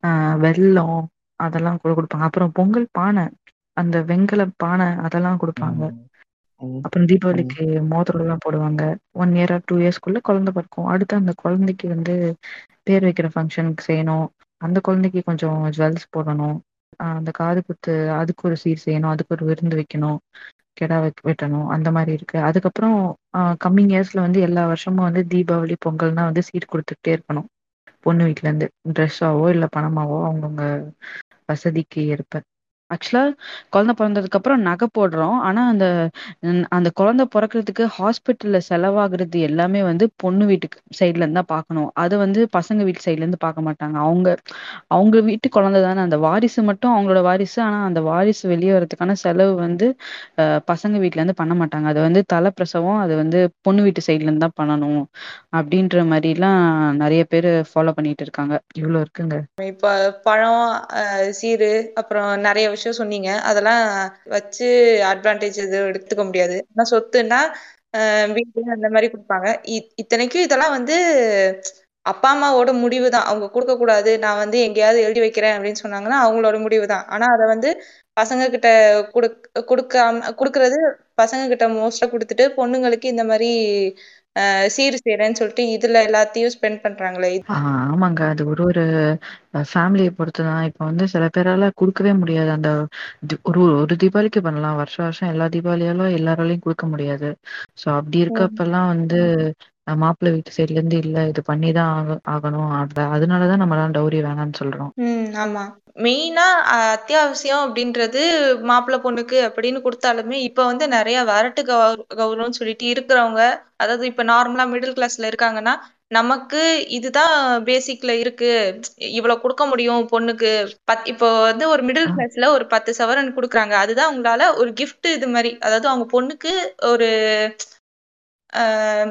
ஆஹ் வெல்லம் அதெல்லாம் கூட கொடுப்பாங்க. அப்புறம் பொங்கல் பானை, அந்த வெண்கல பானை அதெல்லாம் கொடுப்பாங்க. ம் ம் அப்புறம் ம் தீபாவளிக்கு மோதிரம் எல்லாம் போடுவாங்க. ஒன் இயரா டூ இயர்ஸ்க்குள்ள குழந்தை பிறக்கும், அடுத்து அந்த குழந்தைக்கு வந்து பேர் வைக்கிற ஃபங்க்ஷனுக்கு செய்யணும், அந்த குழந்தைக்கு கொஞ்சம் ஜுவல்ஸ் போடணும், ஆஹ் அந்த காது குத்து அதுக்கு ஒரு சீர் செய்யணும், அதுக்கு ஒரு விருந்து வைக்கணும், கெடா வெட்- வெட்டணும், அந்த மாதிரி இருக்கு. அதுக்கப்புறம் கம்மிங் இயர்ஸ்ல வந்து எல்லா வருஷமும் வந்து தீபாவளி பொங்கல்னா வந்து சீர் கொடுத்துட்டே இருக்கணும் பொண்ணு வீட்ல இருந்து, ட்ரெஸ்ஸாவோ இல்ல பணமாவோ அவங்கவுங்க வசதிக்கு ஏற்ப. ஆக்சுவலா குழந்தை பிறந்ததுக்கு அப்புறம் நகை போடுறோம், ஆனா அந்த ம், அந்த குழந்தை பிறக்கிறதுக்கு ஹாஸ்பிட்டல்ல செலவாகிறது எல்லாமே வந்து பொண்ணு வீட்டுக்கு சைட்ல இருந்தா பார்க்கணும். அது வந்து பசங்க வீட்டு சைட்ல இருந்து பார்க்க மாட்டாங்க. அவங்க அவங்க வீட்டு குழந்தை தானே, அந்த வாரிசு மட்டும் அவங்களோட வாரிசு, ஆனா அந்த வாரிசு வெளியே வரதுக்கான செலவு வந்து அஹ், பசங்க வீட்ல இருந்து பண்ண மாட்டாங்க. அது வந்து தலை பிரசவம், அது வந்து பொண்ணு வீட்டு சைட்ல இருந்து தான் பண்ணணும் அப்படின்ற மாதிரி எல்லாம் நிறைய பேர் ஃபாலோ பண்ணிட்டு இருக்காங்க. இவ்வளவு இருக்குங்க. இப்போ பழம் அஹ், சீரு அப்புறம் நிறைய விஷயம் சொன்னீங்க. அதெல்லாம் வச்சு அட்வான்டேஜ் எதுவும் எடுத்துக்க முடியாது. ஆனா சொத்துன்னா அஹ், வீடு அந்த மாதிரி கொடுப்பாங்க. இ- இத்தனைக்கும் இதெல்லாம் வந்து அப்பா அம்மாவோட முடிவு தான். அவங்க கொடுக்க கூடாது, நான் வந்து எங்கேயாவது எழுதி வைக்கிறேன் அப்படின்னு சொன்னாங்கன்னா அவங்களோட முடிவு தான். ஆனா அதை வந்து பசங்க கிட்ட கொடுக் கொடுக்காம கொடுக்கறது, பசங்க கிட்ட மோஸ்டா கொடுத்துட்டு பொண்ணுங்களுக்கு இந்த மாதிரி அஹ், சீர் செய்றேன்னு சொல்லிட்டு இதுல எல்லாத்தையும் ஸ்பெண்ட் பண்றாங்களே. ஆ, ஆமாங்க, அது ஒரு ஒரு ஃபேமிலியை பொறுத்து தான். இப்போ வந்து சில பேரால கொடுக்கவே முடியாது அந்த தி- ஒரு ஒரு தீபாவளிக்கு பண்ணலாம், வருஷம் வருஷம் எல்லா தீபாவளியாலும் எல்லாராலையும் கொடுக்க முடியாது. ஸோ அப்படி ம். இருக்கப்பெல்லாம் வந்து அஹ், மாப்பிள்ளை வீட்டு சைட்ல இருந்து இல்ல இது பண்ணி தான் ஆக ஆகணும், அத- அதனாலதான் நம்மளாம் டௌரி வேணாம்னு சொல்றோம். ம் ஆமா, மெயினா அத்தியாவசியம் அப்படின்றது மாப்பிள்ளை பொண்ணுக்கு அப்படின்னு கொடுத்தாலுமே இப்ப வந்து நிறைய வரட்டு கௌர கௌரவம்னு சொல்லிட்டு இருக்கிறவங்க, அதாவது இப்ப நார்மலா மிடில் கிளாஸ்ல இருக்காங்கன்னா நமக்கு இதுதான் பேசிக்ல இருக்கு, இவ்வளவு கொடுக்க முடியும் பொண்ணுக்கு. பத் இப்போ வந்து ஒரு மிடில் ஆ, கிளாஸ்ல ஒரு பத்து சவரன் கொடுக்குறாங்க, அதுதான் அவங்களால ஒரு gift இது மாதிரி, அதாவது அவங்க பொண்ணுக்கு ஒரு அஹ்,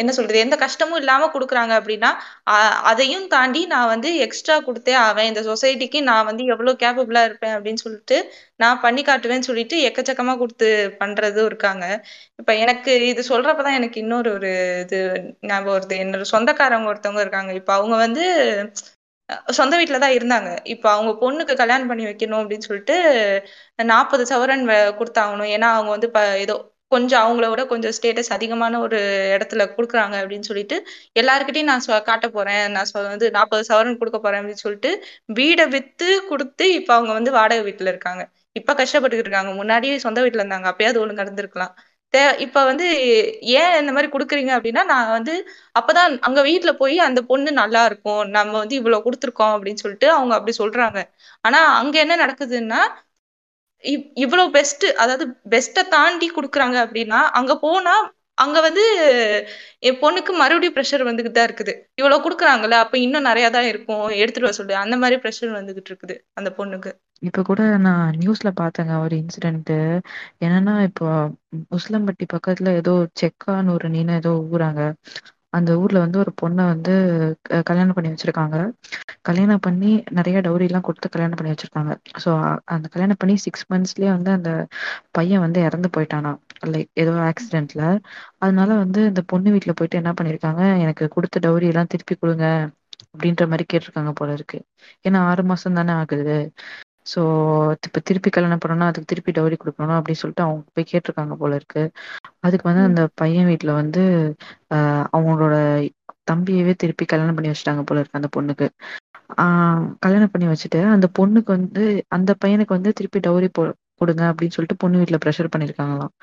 என்ன சொல்றது, எந்த கஷ்டமும் இல்லாம கொடுக்குறாங்க அப்படின்னா அ- அதையும் தாண்டி நான் வந்து எக்ஸ்ட்ரா கொடுத்தே ஆவேன், இந்த சொசைட்டிக்கு நான் வந்து எவ்வளவு கேப்பபிளா இருப்பேன் அப்படின்னு சொல்லிட்டு நான் பண்ணி காட்டுவேன்னு சொல்லிட்டு எக்கச்சக்கமா கொடுத்து பண்றதும் இருக்காங்க. இப்ப எனக்கு இது சொல்றப்பதான் எனக்கு இன்னொரு ஒரு இது ஞாபகம் வருது. என்னோட சொந்தக்காரங்க ஒருத்தவங்க இருக்காங்க. இப்ப அவங்க வந்து அஹ் சொந்த வீட்டில தான் இருந்தாங்க. இப்போ அவங்க பொண்ணுக்கு கல்யாணம் பண்ணி வைக்கணும் அப்படின்னு சொல்லிட்டு நாற்பது சவரன் வ- கொடுத்தாகணும். ஏன்னா அவங்க வந்து ப ஏதோ கொஞ்சம் அவங்கள விட கொஞ்சம் ஸ்டேட்டஸ் அதிகமான ஒரு இடத்துல கொடுக்குறாங்க அப்படின்னு சொல்லிட்டு எல்லாருக்கிட்டையும் நான் சொ- காட்ட போறேன், நான் சொ- வந்து நாற்பது சவரன் கொடுக்க போறேன் அப்படின்னு சொல்லிட்டு வீடை வித்து கொடுத்து இப்போ அவங்க வந்து வாடகை வீட்டில் இருக்காங்க. இப்போ கஷ்டப்பட்டுக்கிட்டு இருக்காங்க. முன்னாடியே சொந்த வீட்டில் இருந்தாங்க, அப்பயாவது ஒழுங்கு நடந்திருக்கலாம். தே இப்போ வந்து ஏன் இந்த மாதிரி கொடுக்குறீங்க அப்படின்னா, நான் வந்து அப்பதான் அங்க வீட்ல போய் அந்த பொண்ணு நல்லா இருக்கும், நம்ம வந்து இவ்வளவு கொடுத்துருக்கோம் அப்படின்னு சொல்லிட்டு அவங்க அப்படி சொல்றாங்க. ஆனா அங்க என்ன நடக்குதுன்னா இவ்- இவ்வளவு பெஸ்ட், அதாவது பெஸ்ட்டை தாண்டி கொடுக்குறாங்க அப்படின்னா அங்க போனா அங்க வந்து என் பொண்ணுக்கு மறுபடியும் ப்ரெஷர் வந்துகிட்டு தான் இருக்குது. இவ்வளவு கொடுக்குறாங்கல்ல, அப்ப இன்னும் நிறைய தான் இருக்கும், எடுத்துட்டு வர சொல்லு, அந்த மாதிரி ப்ரெஷர் வந்துகிட்டு இருக்குது அந்த பொண்ணுக்கு. இப்ப கூட நான் நியூஸ்ல பார்த்தேங்க ஒரு இன்சிடென்ட். என்னன்னா இப்போ உசிலம்பட்டி பக்கத்துல ஏதோ செக்கானூரணின்னு ஏதோ ஊராங்க, அந்த ஊர்ல வந்து ஒரு பொண்ணை வந்து க- கல்யாணம் பண்ணி வச்சிருக்காங்க. கல்யாணம் பண்ணி நிறைய டவுரிலாம் கொடுத்து கல்யாணம் பண்ணி வச்சிருக்காங்க. ஸோ அந்த கல்யாணம் பண்ணி சிக்ஸ் மந்த்ஸ்லயே வந்து அந்த பையன் வந்து இறந்து போயிட்டானா, லைக் ஏதோ ஆக்சிடென்ட்ல. அதனால வந்து இந்த பொண்ணு வீட்ல போயிட்டு என்ன பண்ணிருக்காங்க, எனக்கு கொடுத்த டவுரி எல்லாம் திருப்பி கொடுங்க அப்படின்ற மாதிரி கேட்டிருக்காங்க போல இருக்கு. ஏன்னா ஆறு மாசம் தானே ஆகுது. ஸோ இப்போ திருப்பி கல்யாணம் பண்ணணும், அதுக்கு திருப்பி டவுரி கொடுக்கணும் அப்படின்னு சொல்லிட்டு அவங்க போய் கேட்டிருக்காங்க போல இருக்கு. அதுக்கு வந்து அந்த பையன் வீட்ல வந்து ஆஹ் அவங்களோட தம்பியவே திருப்பி கல்யாணம் பண்ணி வச்சுட்டாங்க போல இருக்கு அந்த பொண்ணுக்கு. ஆஹ் கல்யாணம் பண்ணி வச்சுட்டு அந்த பொண்ணுக்கு வந்து அந்த பையனுக்கு வந்து திருப்பி டவுரி போ கொடுங்க அப்படின்னு சொல்லிட்டு பொண்ணு வீட்ல ப்ரெஷர் பண்ணிருக்காங்களாம்.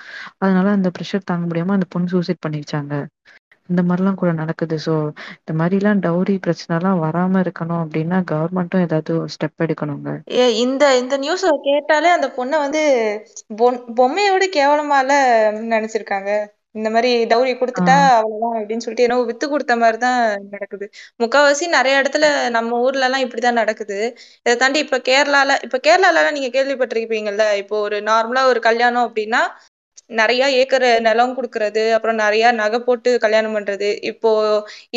அதனால அந்த ப்ரெஷர் தாங்க முடியாம அந்த பொண்ணு சூசைட் பண்ணிருச்சாங்க. இந்த மாதிரிலாம் கூட நடக்குது. ஸோ இந்த மாதிரிலாம் டவுரி பிரச்சனைலாம் வராம இருக்கணும் அப்படின்னா கவர்மெண்ட்டும் ஏதாவது ஸ்டெப் எடுக்கணுங்க. ஏ, இந்த இந்த நியூஸ் கேட்டாலே அந்த பொண்ணை வந்து பொன்- பொம்மையோட கேவலமால நினைச்சிருக்காங்க. இந்த மாதிரி டௌரி கொடுத்துட்டா ஆஹ் அவ்வளவுதான் அப்படின்னு சொல்லிட்டு ஏன்னா வித்து கொடுத்த மாதிரி தான் நடக்குது. முக்காவாசி நிறைய இடத்துல நம்ம ஊர்ல எல்லாம் இப்படிதான் நடக்குது. இதை தாண்டி இப்ப கேரளால இப்ப கேரளால எல்லாம் நீங்க கேள்விப்பட்டிருப்பீங்கல்ல, இப்போ ஒரு நார்மலா ஒரு கல்யாணம் அப்படின்னா நிறைய ஏக்கர் நிலம் கொடுக்கறது, அப்புறம் நிறைய நகை போட்டு கல்யாணம் பண்றது. இப்போ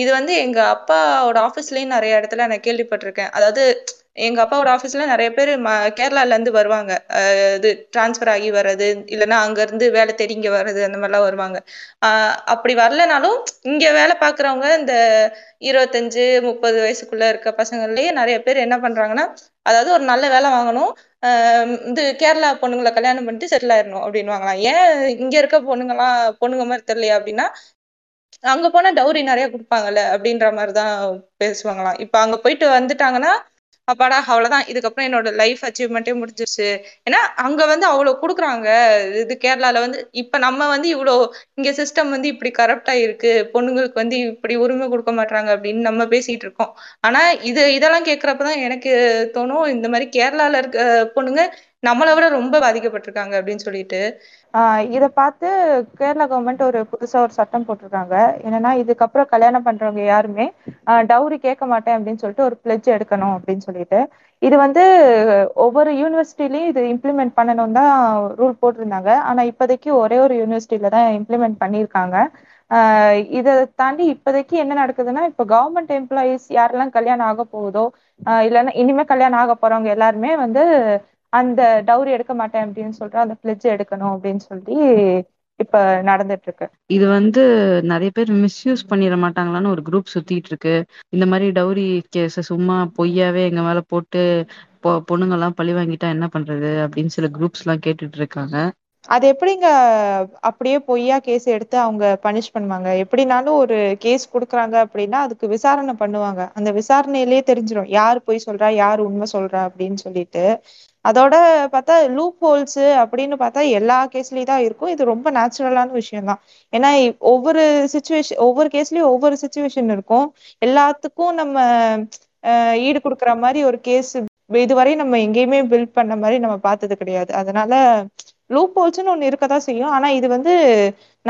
இது வந்து எங்க அப்பாவோட ஆபீஸ்லயும் நிறைய இடத்துல நான் கேள்விப்பட்டிருக்கேன். அதாவது எங்க அப்பாவோட ஆபீஸ்ல நிறைய பேர் கேரளால இருந்து வருவாங்க. அஹ் இது டிரான்ஸ்ஃபர் ஆகி வர்றது இல்லைன்னா அங்க இருந்து வேலை தேடி இங்க வர்றது அந்த மாதிரிலாம் வருவாங்க. ஆஹ் அப்படி வரலனாலும் இங்க வேலை பாக்குறவங்க இந்த இருபத்தஞ்சு முப்பது வயசுக்குள்ள இருக்க பசங்கள்லயே நிறைய பேர் என்ன பண்றாங்கன்னா, அதாவது ஒரு நல்ல வேலை வாங்கணும், ஆஹ் இது கேரளா பொண்ணுங்களை கல்யாணம் பண்ணிட்டு செட்டில் ஆயிடணும் அப்படின்வாங்களாம். ஏன் இங்க இருக்க பொண்ணுங்கலாம் பொண்ணுங்க மாதிரி தெரியலையா அப்படின்னா, அங்க போனா டௌரி நிறைய கொடுப்பாங்கல்ல அப்படின்ற மாதிரிதான் பேசுவாங்களாம். இப்ப அங்க போயிட்டு வந்துட்டாங்கன்னா அப்பாடா அவ்வளவுதான், இதுக்கப்புறம் என்னோட லைஃப் அச்சீவ்மெண்ட்டே முடிஞ்சிருச்சு. ஏன்னா அங்க வந்து அவ்வளவு கொடுக்குறாங்க. இது கேரளால வந்து இப்ப நம்ம வந்து இவ்வளோ இங்க சிஸ்டம் வந்து இப்படி கரப்டா இருக்கு, பொண்ணுங்களுக்கு வந்து இப்படி உரிமை கொடுக்க மாட்டாங்க அப்படின்னு நம்ம பேசிட்டு இருக்கோம். ஆனா இது இதெல்லாம் கேக்குறப்பதான் எனக்கு தோணும், இந்த மாதிரி கேரளால இருக்க பொண்ணுங்க நம்மளை விட ரொம்ப பாதிக்கப்பட்டிருக்காங்க அப்படின்னு சொல்லிட்டு. ஆஹ் இதை பார்த்து கேரளா கவர்மெண்ட் ஒரு புதுசா ஒரு சட்டம் போட்டிருக்காங்க. என்னன்னா இதுக்கப்புறம் கல்யாணம் பண்றவங்க யாருமே டவுரி கேட்க மாட்டேன் அப்படின்னு சொல்லிட்டு ஒரு பிளெட்ஜ் எடுக்கணும் அப்படின்னு சொல்லிட்டு. இது வந்து ஒவ்வொரு யூனிவர்சிட்டிலையும் இது இம்ப்ளிமெண்ட் பண்ணணும் தான் ரூல் போட்டிருந்தாங்க. ஆனா இப்போதைக்கு ஒரே ஒரு யூனிவர்சிட்டியில தான் இம்ப்ளிமெண்ட் பண்ணியிருக்காங்க. ஆஹ் இதை தாண்டி இப்போதைக்கு என்ன நடக்குதுன்னா, இப்போ கவர்மெண்ட் எம்ப்ளாயீஸ் யாரெல்லாம் கல்யாணம் ஆக போகுதோ ஆஹ் இல்லைன்னா இனிமே கல்யாணம் ஆக போறவங்க எல்லாருமே வந்து அந்த டவுரி எடுக்க மாட்டேன் அப்படின்னு சொல்ற அந்த பிளெட்ஜ் எடுக்கணும் அப்படின்னு சொல்லி இப்ப நடந்துட்டு இருக்கு. இது வந்து நிறைய பேர் மிஸ்யூஸ் பண்ணிட மாட்டாங்களான்னு ஒரு குரூப் சுத்திட்டு இருக்கு. இந்த மாதிரி டவுரி கேஸ சும்மா பொய்யாவே எங்க மேல போட்டு பொ- பொண்ணுங்க எல்லாம் பழி வாங்கிட்டா என்ன பண்றது அப்படின்னு சில குரூப்ஸ் எல்லாம் கேட்டுட்டு இருக்காங்க. அது எப்படிங்க அப்படியே பொய்யா கேஸ் எடுத்து அவங்க பனிஷ் பண்ணுவாங்க? எப்படினாலும் ஒரு கேஸ் கொடுக்குறாங்க அப்படின்னா அதுக்கு விசாரணை பண்ணுவாங்க. அந்த விசாரணையிலேயே தெரிஞ்சிடும் யார் பொய் சொல்றா யார் உண்மை சொல்றா அப்படின்னு சொல்லிட்டு. அதோட பார்த்தா லூப் ஹோல்ஸ் அப்படின்னு பார்த்தா எல்லா கேஸ்லயும் தான் இருக்கும். இது ரொம்ப நேச்சுரலான விஷயம் தான். ஏன்னா இ- ஒவ்வொரு சுச்சுவேஷன் ஒவ்வொரு கேஸ்லயும் ஒவ்வொரு சுச்சுவேஷன் இருக்கும். எல்லாத்துக்கும் நம்ம அஹ், ஈடு கொடுக்குற மாதிரி ஒரு கேஸ் இதுவரை நம்ம எங்கேயுமே பில்ட் பண்ண மாதிரி நம்ம பார்த்தது கிடையாது. அதனால லூப் ஹோல்ஸ்னு ஒன்று இருக்கதான் செய்யும். ஆனா இது வந்து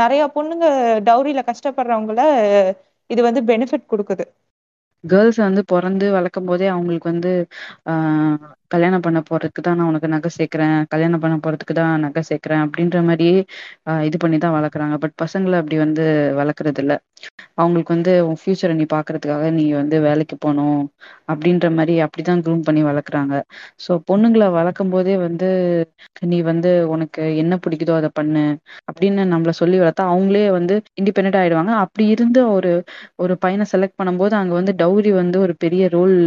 நிறைய பொண்ணுங்க டௌரியில கஷ்டப்படுறவங்கள இது வந்து பெனிஃபிட் கொடுக்குது. கேர்ள்ஸ் வந்து பிறந்து வளர்க்கும் போதே அவங்களுக்கு வந்து ஆஹ் கல்யாணம் பண்ண போறதுக்கு தான் நான் உனக்கு நகை சேர்க்கிறேன், கல்யாணம் பண்ண போறதுக்கு தான் நகை சேர்க்கிறேன் அப்படின்ற மாதிரியே ஆஹ் இது பண்ணி தான் வளர்க்குறாங்க. பட் பசங்களை அப்படி வந்து வளர்க்குறது இல்ல. அவங்களுக்கு வந்து உன் ஃபியூச்சரை நீ பார்க்கறதுக்காக நீ வந்து வேலைக்கு போகணும் அப்படின்ற மாதிரி அப்படிதான் க்ரூம் பண்ணி வளர்க்குறாங்க. ஸோ பொண்ணுங்களை வளர்க்கும் போதே வந்து நீ வந்து உனக்கு என்ன பிடிக்குதோ அதை பண்ணு அப்படின்னு நம்மள சொல்லி வளர்த்தா அவங்களே வந்து இண்டிபெண்ட் ஆயிடுவாங்க. அப்படி இருந்து ஒரு ஒரு பையனை செலக்ட் பண்ணும்போது அங்க வந்து டௌரி வந்து ஒரு பெரிய ரோல்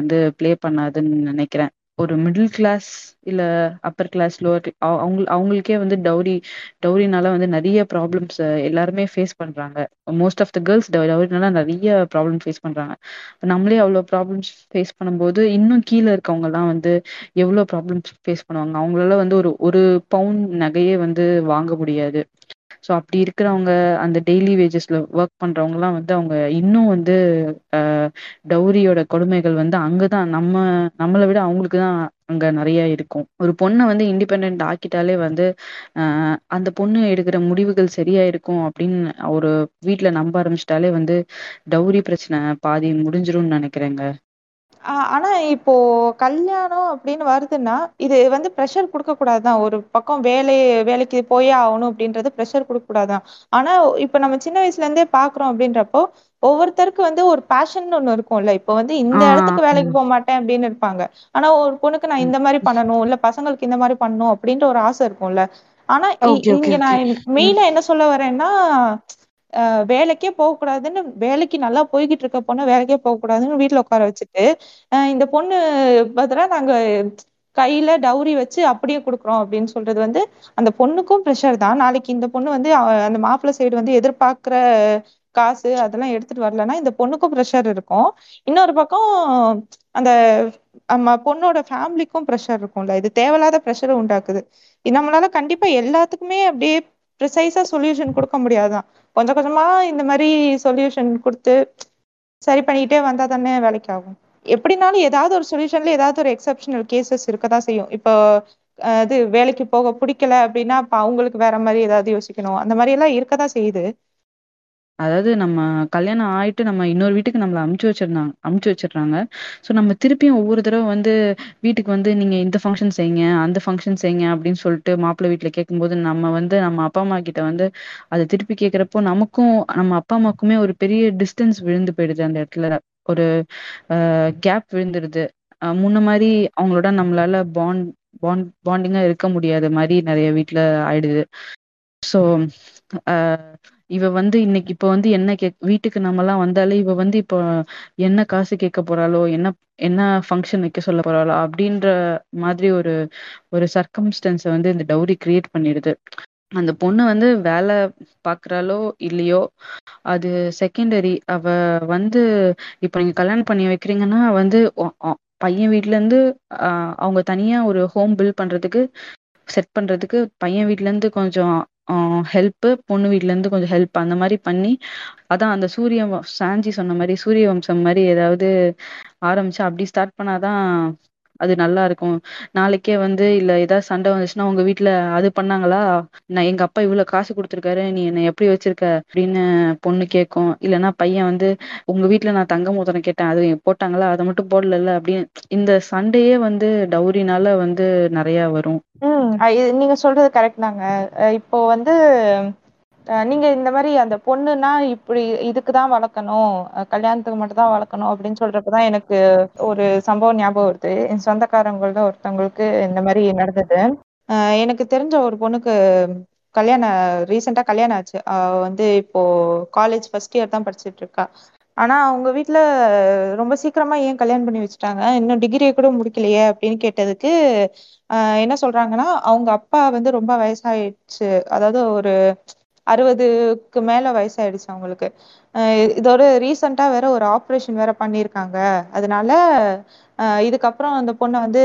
வந்து ப்ளே பண்ணாதுன்னு நினைக்கிறேன். ஒரு மிடில் கிளாஸ் இல்ல அப்பர் கிளாஸ் லோவர் அவங்க அவங்களுக்கே வந்து டௌரி டௌரினால வந்து நிறைய ப்ராப்ளம்ஸ் எல்லாருமே ஃபேஸ் பண்றாங்க. மோஸ்ட் ஆஃப் த கேர்ள்ஸ் டவுரினால நிறைய ப்ராப்ளம் ஃபேஸ் பண்றாங்க. நம்மளே அவ்வளோ ப்ராப்ளம்ஸ் ஃபேஸ் பண்ணும்போது இன்னும் கீழே இருக்கவங்கலாம் வந்து எவ்வளோ ப்ராப்ளம்ஸ் ஃபேஸ் பண்ணுவாங்க. அவங்களால வந்து ஒரு ஒரு பவுண்ட் நகையே வந்து வாங்க முடியாது. ஸோ அப்படி இருக்கிறவங்க அந்த டெய்லி வேஜஸ்ல ஒர்க் பண்றவங்கலாம் வந்து அவங்க இன்னும் வந்து டௌரியோட கொடுமைகள் வந்து அங்கதான் நம்ம நம்மளை விட அவங்களுக்கு தான் அங்க நிறைய இருக்கும். ஒரு பொண்ணை வந்து இண்டிபெண்ட் ஆக்கிட்டாலே வந்து ஆஹ் அந்த பொண்ணு எடுக்கிற முடிவுகள் சரியா இருக்கும் அப்படின்னு ஒரு வீட்ல நம்ப ஆரம்பிச்சிட்டாலே வந்து டௌரி பிரச்சனை பாதி முடிஞ்சிரும்னு நினைக்கிறேங்க. ஆ, ஆனா இப்போ கல்யாணம் அப்படின்னு வருதுன்னா இது வந்து ப்ரெஷர் கொடுக்க கூடாதுதான். ஒரு பக்கம் வேலை வேலைக்கு போயே ஆகணும் அப்படின்றது ப்ரெஷர் கொடுக்க கூடாதுதான். ஆனா இப்போ நம்ம சின்ன வயசுல இருந்தே பாக்குறோம் அப்படின்றப்போ ஒவ்வொருத்தருக்கு வந்து ஒரு பேஷன் ஒண்ணு இருக்கும்ல. இப்போ வந்து இந்த இடத்துக்கு வேலைக்கு போக மாட்டேன் அப்படின்னு இருப்பாங்க. ஆனா ஒரு பொண்ணுக்கு நான் இந்த மாதிரி பண்ணணும், இல்ல பசங்களுக்கு இந்த மாதிரி பண்ணணும் அப்படின்ற ஒரு ஆசை இருக்கும்ல. ஆனா இ- ஓகே ஓகே இங்க ஓகே நான் மெயினா என்ன சொல்ல வரேன்னா அஹ் வேலைக்கே போகக்கூடாதுன்னு, வேலைக்கு நல்லா போய்கிட்டு இருக்க பொண்ணு வேலைக்கே போகக்கூடாதுன்னு வீட்ல உட்கார வச்சுட்டு அஹ் இந்த பொண்ணு பதிலா நாங்க கையில டவுரி வச்சு அப்படியே கொடுக்குறோம் அப்படின்னு சொல்றது வந்து அந்த பொண்ணுக்கும் ப்ரெஷர் தான். நாளைக்கு இந்த பொண்ணு வந்து அவ- அந்த மாப்பிள்ளை சைடு வந்து எதிர்பார்க்கிற காசு அதெல்லாம் எடுத்துட்டு வரலன்னா இந்த பொண்ணுக்கும் ப்ரெஷர் இருக்கும். இன்னொரு பக்கம் அந்த நம்ம பொண்ணோட ஃபேமிலிக்கும் ப்ரெஷர் இருக்கும்ல. இது தேவையில்லாத ப்ரெஷரை உண்டாக்குது. இது நம்மளால கண்டிப்பா எல்லாத்துக்குமே அப்படியே ப்ரிசைஸா சொல்யூஷன் கொடுக்க முடியாதுதான். கொஞ்சம் கொஞ்சமா இந்த மாதிரி சொல்யூஷன் கொடுத்து சரி பண்ணிக்கிட்டே வந்தா தானே வேலைக்கு ஆகும். எப்படினாலும் ஏதாவது ஒரு சொல்யூஷன்ல ஏதாவது ஒரு எக்ஸப்ஷனல் கேசஸ் இருக்கதான் செய்யும். இப்போ அஹ், இது வேலைக்கு போக பிடிக்கல அப்படின்னா அப்ப அவங்களுக்கு வேற மாதிரி ஏதாவது யோசிக்கணும். அந்த மாதிரி எல்லாம் இருக்கதான் செய்யுது. அதாவது நம்ம கல்யாணம் ஆயிட்டு நம்ம இன்னொரு வீட்டுக்கு நம்மளை அமுச்சு வச்சிருந்தாங்க அமுச்சு வச்சிடுறாங்க. ஸோ நம்ம திருப்பியும் ஒவ்வொரு தடவை வந்து வீட்டுக்கு வந்து நீங்க இந்த ஃபங்க்ஷன் செய்யுங்க அந்த ஃபங்க்ஷன் செய்யுங்க அப்படின்னு சொல்லிட்டு மாப்பிள்ளை வீட்டில் கேட்கும்போது நம்ம வந்து நம்ம அப்பா அம்மா கிட்ட வந்து அதை திருப்பி கேட்குறப்போ நமக்கும் நம்ம அப்பா அம்மாக்குமே ஒரு பெரிய டிஸ்டன்ஸ் விழுந்து போயிடுது. அந்த இடத்துல ஒரு கேப் விழுந்துடுது. அஹ் முன்ன மாதிரி அவங்களோட நம்மளால பாண்ட் பாண்ட் பாண்டிங்கா இருக்க முடியாத மாதிரி நிறைய வீட்ல ஆயிடுது. ஸோ இவ வந்து இன்னைக்கு இப்போ வந்து என்ன கே வீட்டுக்கு நம்மலாம் வந்தாலே இவ வந்து இப்போ என்ன காசு கேட்க போறாளோ என்ன என்ன ஃபங்க்ஷன் வைக்க சொல்ல போறாளோ அப்படின்ற மாதிரி ஒரு ஒரு சர்க்கம்ஸ்டன்ஸை வந்து இந்த டௌரி கிரியேட் பண்ணிடுது. அந்த பொண்ணு வந்து வேலை பார்க்குறாளோ இல்லையோ அது செகண்டரி. அவ வந்து இப்போ நீங்க கல்யாணம் பண்ணி வைக்கிறீங்கன்னா வந்து ஒ- ஒ- பையன் வீட்ல இருந்து ஆஹ், அவங்க தனியா ஒரு ஹோம் பில்ட் பண்றதுக்கு செட் பண்றதுக்கு பையன் வீட்ல இருந்து கொஞ்சம் ஹெல்ப்பு பொண்ணு வீட்ல இருந்து கொஞ்சம் ஹெல்ப் அந்த மாதிரி பண்ணி அதான் அந்த சூரிய வ- சாஞ்சி சொன்ன மாதிரி சூரிய வம்சம் மாதிரி ஏதாவது ஆரம்பிச்சு அப்படி ஸ்டார்ட் பண்ணாதான் அது நல்லா இருக்கும். நாளைக்கே வந்து இல்ல ஏதாவது சண்டை வந்துச்சுன்னா உங்க வீட்ல அது பண்ணாங்களா நான் எங்க அப்பா இவ்வளவு காசு கொடுத்துருக்காரு நீ என்னை எப்படி வச்சிருக்க அப்படின்னு பொண்ணு கேட்கும். இல்லைன்னா பையன் வந்து உங்க வீட்ல நான் தங்க மோதிரம் கேட்டேன் அது போட்டாங்களா அதை மட்டும் போடல அப்படின்னு இந்த சண்டையே வந்து டௌரினால வந்து நிறைய வரும். ம் அ- இது நீங்க சொல்றது கரெக்ட் தாங்க. அஹ் இப்போ வந்து அஹ் நீங்க இந்த மாதிரி அந்த பொண்ணுனா இப்படி இதுக்கு தான் வளர்க்கணும், அஹ் கல்யாணத்துக்கு மட்டும் தான் வளர்க்கணும் அப்படின்னு சொல்றப்பதான் எனக்கு ஒரு சம்பவம் ஞாபகம் வருது. என் சொந்தக்காரங்கள ஒருத்தவங்களுக்கு இந்த மாதிரி நடந்தது. அஹ் எனக்கு தெரிஞ்ச ஒரு பொண்ணுக்கு கல்யாணம் ரீசெண்டா கல்யாணம் ஆச்சு. அவ வந்து இப்போ காலேஜ் ஃபர்ஸ்ட் இயர் தான் படிச்சிட்டு இருக்கா. ஆனா அவங்க வீட்ல ரொம்ப சீக்கிரமா ஏன் கல்யாணம் பண்ணி வச்சுட்டாங்க, இன்னும் டிகிரியை கூட முடிக்கலையே அப்படின்னு கேட்டதுக்கு அஹ் என்ன சொல்றாங்கன்னா அவங்க அப்பா வந்து ரொம்ப வயசாயிடுச்சு, அதாவது ஒரு அறுபதுக்கு மேல வயசாயிடுச்சு அவங்களுக்கு. அஹ் இதோட ரீசெண்டா வேற ஒரு ஆப்ரேஷன் வேற பண்ணியிருக்காங்க. அதனால அஹ் இதுக்கப்புறம் அந்த பொண்ணை வந்து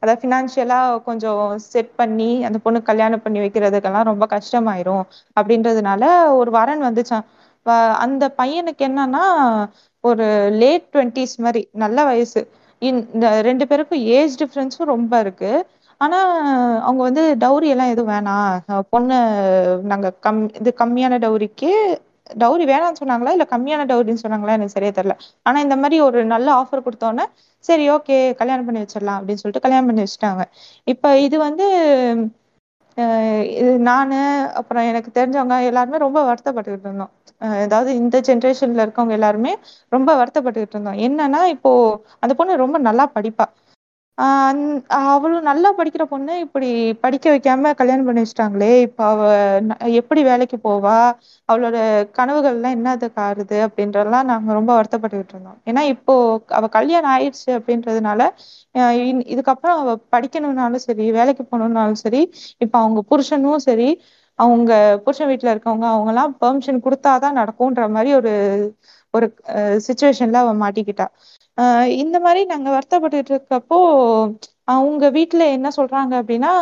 அதாவது ஃபினான்ஷியலா கொஞ்சம் செட் பண்ணி அந்த பொண்ணு கல்யாணம் பண்ணி வைக்கிறதுக்கெல்லாம் ரொம்ப கஷ்டமாயிரும் அப்படின்றதுனால ஒரு வரன் வந்துச்சான். வ- அந்த பையனுக்கு என்னன்னா ஒரு லேட் டுவெண்ட்டிஸ் மாதிரி நல்ல வயசு. இந்- இந்த ரெண்டு பேருக்கும் ஏஜ் டிஃப்ரென்ஸும் ரொம்ப இருக்கு. ஆனா அவங்க வந்து டவுரி எல்லாம் எதுவும் வேணாம், அஹ் பொண்ணு நாங்க கம் இது கம்மியான டவுரிக்கு டவுரி வேணாம்னு சொன்னாங்களா இல்ல கம்மியான டவுரின்னு சொன்னாங்களா எனக்கு சரியா தெரியல. ஆனா இந்த மாதிரி ஒரு நல்ல ஆஃபர் கொடுத்தோன்னே சரி ஓகே கல்யாணம் பண்ணி வச்சிடலாம் அப்படின்னு சொல்லிட்டு கல்யாணம் பண்ணி வச்சுட்டாங்க. இப்ப இது வந்து அஹ் இது நானு அப்புறம் எனக்கு தெரிஞ்சவங்க எல்லாருமே ரொம்ப வருத்தப்பட்டுக்கிட்டு இருந்தோம். அஹ் அதாவது இந்த ஜென்ரேஷன்ல இருக்கவங்க எல்லாருமே ரொம்ப வருத்தப்பட்டுக்கிட்டு இருந்தோம். என்னன்னா இப்போ அந்த பொண்ணு ரொம்ப நல்லா படிப்பா. ஆஹ் அந்த- அவளும் நல்லா படிக்கிற பொண்ணு இப்படி படிக்க வைக்காம கல்யாணம் பண்ணி வச்சுட்டாங்களே. இப்ப அவ ந- எப்படி வேலைக்கு போவா, அவளோட கனவுகள் எல்லாம் என்னதுக்கு ஆறுது அப்படின்றதெல்லாம் நாங்க ரொம்ப வருத்தப்பட்டுக்கிட்டு இருந்தோம். ஏன்னா இப்போ அவ கல்யாணம் ஆயிடுச்சு அப்படின்றதுனால ஆஹ் இன்- இதுக்கப்புறம் அவ படிக்கணும்னாலும் சரி வேலைக்கு போகணும்னாலும் சரி இப்ப அவங்க புருஷனும் சரி அவங்க புருஷன் வீட்டுல இருக்கவங்க அவங்க எல்லாம் பெர்மிஷன் கொடுத்தாதான் நடக்கும்ன்ற மாதிரி ஒரு ஒரு சுச்சுவேஷன்ல அவ மாட்டிக்கிட்டா. ஆஹ் இந்த மாதிரி நாங்க வருத்தப்பட்டுட்டு இருக்கப்போ அவங்க வீட்ல என்ன சொல்றாங்க அப்படின்னா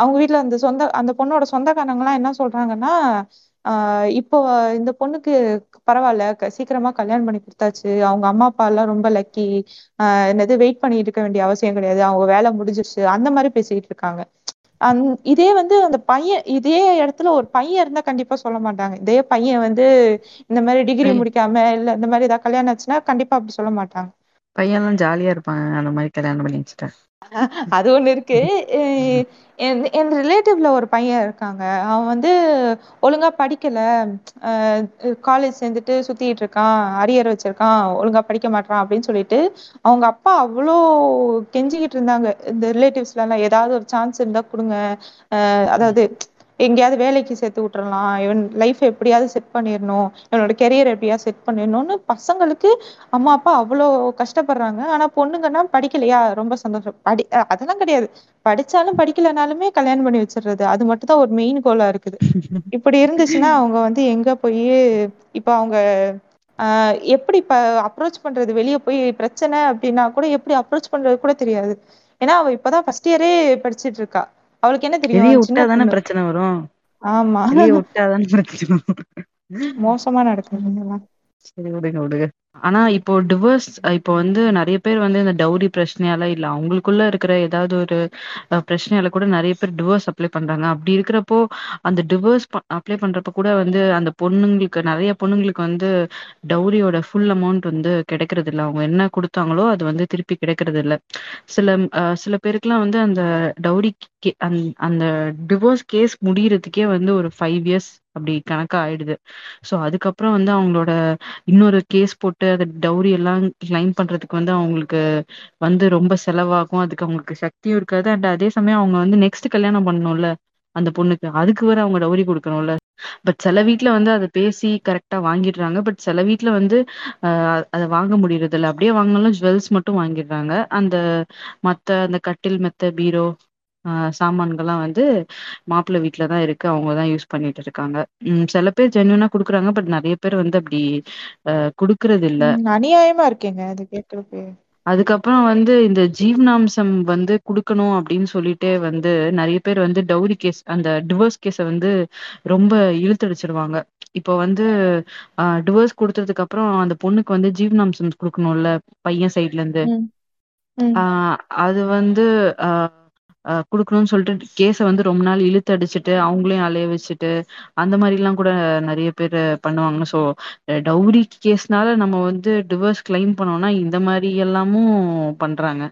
அவங்க வீட்ல அந்த சொந்த அந்த பொண்ணோட சொந்தக்காரங்க எல்லாம் என்ன சொல்றாங்கன்னா ஆஹ் இப்போ இந்த பொண்ணுக்கு பரவாயில்ல க- சீக்கிரமா கல்யாணம் பண்ணி கொடுத்தாச்சு, அவங்க அம்மா அப்பா எல்லாம் ரொம்ப லக்கி, என்னது வெயிட் பண்ணிட்டு இருக்க வேண்டிய அவசியம் கிடையாது, அவங்க வேலை முடிஞ்சிருச்சு அந்த மாதிரி பேசிக்கிட்டு இருக்காங்க. அந் இதே வந்து அந்த பையன் இதே இடத்துல ஒரு பையன் இருந்தா கண்டிப்பா சொல்ல மாட்டாங்க. இதே பையன் வந்து இந்த மாதிரி டிகிரி ஐ- முடிக்காம இல்ல இந்த மாதிரி ஏதாவது கல்யாணம் ஆச்சுன்னா கண்டிப்பா அப்படி சொல்ல மாட்டாங்க. பையன்லாம் ஜாலியா இருப்பாங்க, அந்த மாதிரி கல்யாணம் பண்ணி வச்சுட்டேன். அது ஒண்ணு இருக்கு. என் ரிலேட்டிவ்ல ஒரு பையன் இருக்காங்க, அவன் வந்து ஒழுங்கா படிக்கல, காலேஜ் சேர்ந்துட்டு சுத்திட்டு இருக்கான், அரியர் வச்சிருக்கான், ஒழுங்கா படிக்க மாட்டான் அப்படின்னு சொல்லிட்டு அவங்க அப்பா அவ்வளோ கெஞ்சிக்கிட்டு இருந்தாங்க. இந்த ரிலேட்டிவ்ஸ்ல எல்லாம் ஏதாவது ஒரு சான்ஸ் இருந்தா கொடுங்க, அதாவது எங்கேயாவது வேலைக்கு சேர்த்து விட்டுறலாம், இவன் லைஃப் எப்படியாவது செட் பண்ணிடணும், இவனோட கெரியர் எப்படியாவது செட் பண்ணிடணும்னு பசங்களுக்கு அம்மா அப்பா அவ்வளோ கஷ்டப்படுறாங்க. ஆனா பொண்ணுங்கன்னா படிக்கலையா ரொம்ப சந்தோஷம், படி அதெல்லாம் கிடையாது, படிச்சாலும் படிக்கலனாலுமே கல்யாணம் பண்ணி வச்சிடுறது, அது மட்டும் தான் ஒரு மெயின் கோலா இருக்குது. இப்படி இருந்துச்சுன்னா அவங்க வந்து எங்க போய் இப்ப அவங்க ஆஹ் எப்படி இப்ப அப்ரோச் பண்றது, வெளியே போய் பிரச்சனை அப்படின்னா கூட எப்படி அப்ரோச் பண்றது கூட தெரியாது. ஏன்னா அவ இப்பதான் ஃபர்ஸ்ட் இயரே படிச்சுட்டு இருக்கா, அவளுக்கு என்ன தெரியும், பிரச்சனை வரும். ஆமா, விட்டாதானே பிரச்சனை மோசமா நடக்கும். சரி விடுங்க விடுங்க. ஆனா இப்போ டிவோர்ஸ், இப்போ வந்து நிறைய பேர் வந்து இந்த டவுரி பிரச்சனையால இல்ல அவங்களுக்குள்ள இருக்கிற ஏதாவது ஒரு பிரச்சனையால கூட நிறைய பேர் டிவோர்ஸ் அப்ளை பண்றாங்க. அப்படி இருக்கிறப்போ அந்த டிவோர்ஸ் அப்ளை பண்றப்ப கூட வந்து அந்த பொண்ணுங்களுக்கு, நிறைய பொண்ணுங்களுக்கு வந்து டவுரியோட ஃபுல் அமௌண்ட் வந்து கிடைக்கிறது இல்லை. அவங்க என்ன கொடுத்தாங்களோ அது வந்து திருப்பி கிடைக்கிறது இல்லை. சில சில பேருக்குலாம் வந்து அந்த டவுரி அந்த டிவோர்ஸ் கேஸ் முடியறதுக்கே வந்து ஒரு ஃபைவ் இயர்ஸ் அப்படி கணக்கா ஆயிடுது. ஸோ அதுக்கப்புறம் வந்து அவங்களோட இன்னொரு கேஸ் போட்டு அதை டவுரி எல்லாம் கிளைம் பண்றதுக்கு வந்து அவங்களுக்கு வந்து ரொம்ப செலவாகும், அதுக்கு அவங்களுக்கு சக்தியும் இருக்காது. அண்ட் அதே சமயம் அவங்க வந்து நெக்ஸ்ட் கல்யாணம் பண்ணணும்ல அந்த பொண்ணுக்கு, அதுக்கு வேற அவங்க டவுரி கொடுக்கணும்ல. பட் சில வீட்டுல வந்து அதை பேசி கரெக்டா வாங்கிடுறாங்க, பட் சில வீட்டுல வந்து அஹ் அதை வாங்க முடியறது இல்லை. அப்படியே வாங்கினாலும் ஜுவல்ஸ் மட்டும் வாங்கிடுறாங்க, அந்த மத்த அந்த கட்டில் மெத்த பீரோ சாமான்கள்லாம் வந்து மாப்பிள்ளை வீட்டில தான் இருக்கு, அவங்கதான் யூஸ் பண்ணிட்டு இருக்காங்க. உம் சில பேர் ஜென்யூனா குடுக்குறாங்க, பட் நிறைய பேர் வந்து அப்படி குடுக்கறது இல்ல, அநியாயமா இருக்கேங்க அது கேட்கறது. அதுக்கப்புறம் வந்து இந்த ஜீவனாம்சம் வந்து குடுக்கணும் அப்படின்னு சொல்லிட்டே வந்து நிறைய பேர் வந்து டவுரி கேஸ், அந்த டிவோர்ஸ் கேஸ வந்து ரொம்ப இழுத்தடிச்சிருவாங்க. இப்போ வந்து ஆஹ் டிவோர்ஸ் கொடுத்ததுக்கு அப்புறம் அந்த பொண்ணுக்கு வந்து ஜீவனாம்சம் கொடுக்கணும்ல பையன் சைட்ல இருந்து, ஆஹ் அது வந்து ஆஹ் குடுக்கணும்னு சொல்லிட்டு கேஸை வந்து ரொம்ப நாள் இழுத்து அடிச்சுட்டு அவங்களையும் அலைய வச்சுட்டு அந்த மாதிரி எல்லாம் கூட நிறைய பேர் பண்ணுவாங்க. ஸோ டவுரி கேஸ்னால நம்ம வந்து டிவோர்ஸ் கிளைம் பண்ணோம்னா இந்த மாதிரி எல்லாமும் பண்றாங்க.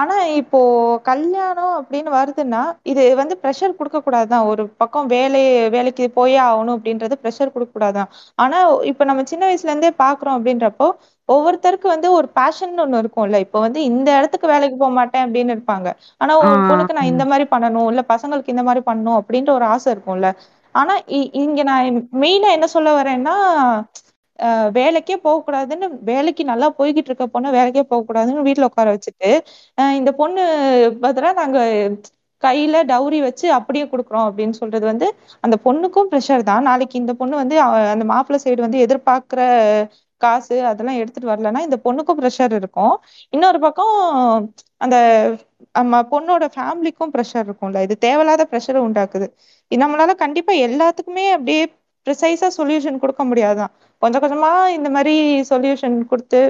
ஆனா இப்போ கல்யாணம் அப்படின்னு வருதுன்னா இது வந்து ப்ரெஷர் கொடுக்க கூடாதுதான், ஒரு பக்கம் வேலை வேலைக்கு போயே ஆகணும் அப்படின்றது ப்ரெஷர் கொடுக்க கூடாதுதான். ஆனா இப்ப நம்ம சின்ன வயசுல இருந்தே பாக்குறோம் அப்படின்றப்போ ஒவ்வொருத்தருக்கு வந்து ஒரு பேஷன் ஒண்ணு இருக்கும்ல. இப்ப வந்து இந்த இடத்துக்கு வேலைக்கு போக மாட்டேன் அப்படின்னு இருப்பாங்க, ஆனா ஒரு பொண்ணுக்கு நான் இந்த மாதிரி பண்ணணும் இல்ல பசங்களுக்கு இந்த மாதிரி பண்ணணும் அப்படின்ற ஒரு ஆசை இருக்கும்ல. ஆனா இங்க நான் மெயினா என்ன சொல்ல வரேன்னா வேலைக்கே போக கூடாதுன்னு, வேலைக்கு நல்லா போய்கிட்டு இருக்க பொண்ணு வேலைக்கே போக கூடாதுன்னு வீட்டுல உட்கார வச்சுட்டு அஹ் இந்த பொண்ணு பதிலா நாங்க கையில டவுரி வச்சு அப்படியே கொடுக்குறோம் அப்படின்னு சொல்றது வந்து அந்த பொண்ணுக்கும் ப்ரெஷர் தான். நாளைக்கு இந்த பொண்ணு வந்து அந்த மாப்பிள்ளை சைடு வந்து எதிர்பார்க்கிற காசு அதெல்லாம் எடுத்துட்டு வரலன்னா இந்த பொண்ணுக்கும் ப்ரெஷர் இருக்கும். இன்னொரு பக்கம் அந்த நம்ம பொண்ணோட ஃபேமிலிக்கும் ப்ரெஷர் இருக்கும்ல. இது தேவையில்லாத ப்ரெஷரை உண்டாக்குது. நம்மளால கண்டிப்பா எல்லாத்துக்குமே அப்படியே ப்ரிசைஸா சொல்யூஷன் கொடுக்க முடியாதுதான், கொஞ்சம் கொஞ்சமா இந்த மாதிரி சொல்யூஷன் கொடுத்து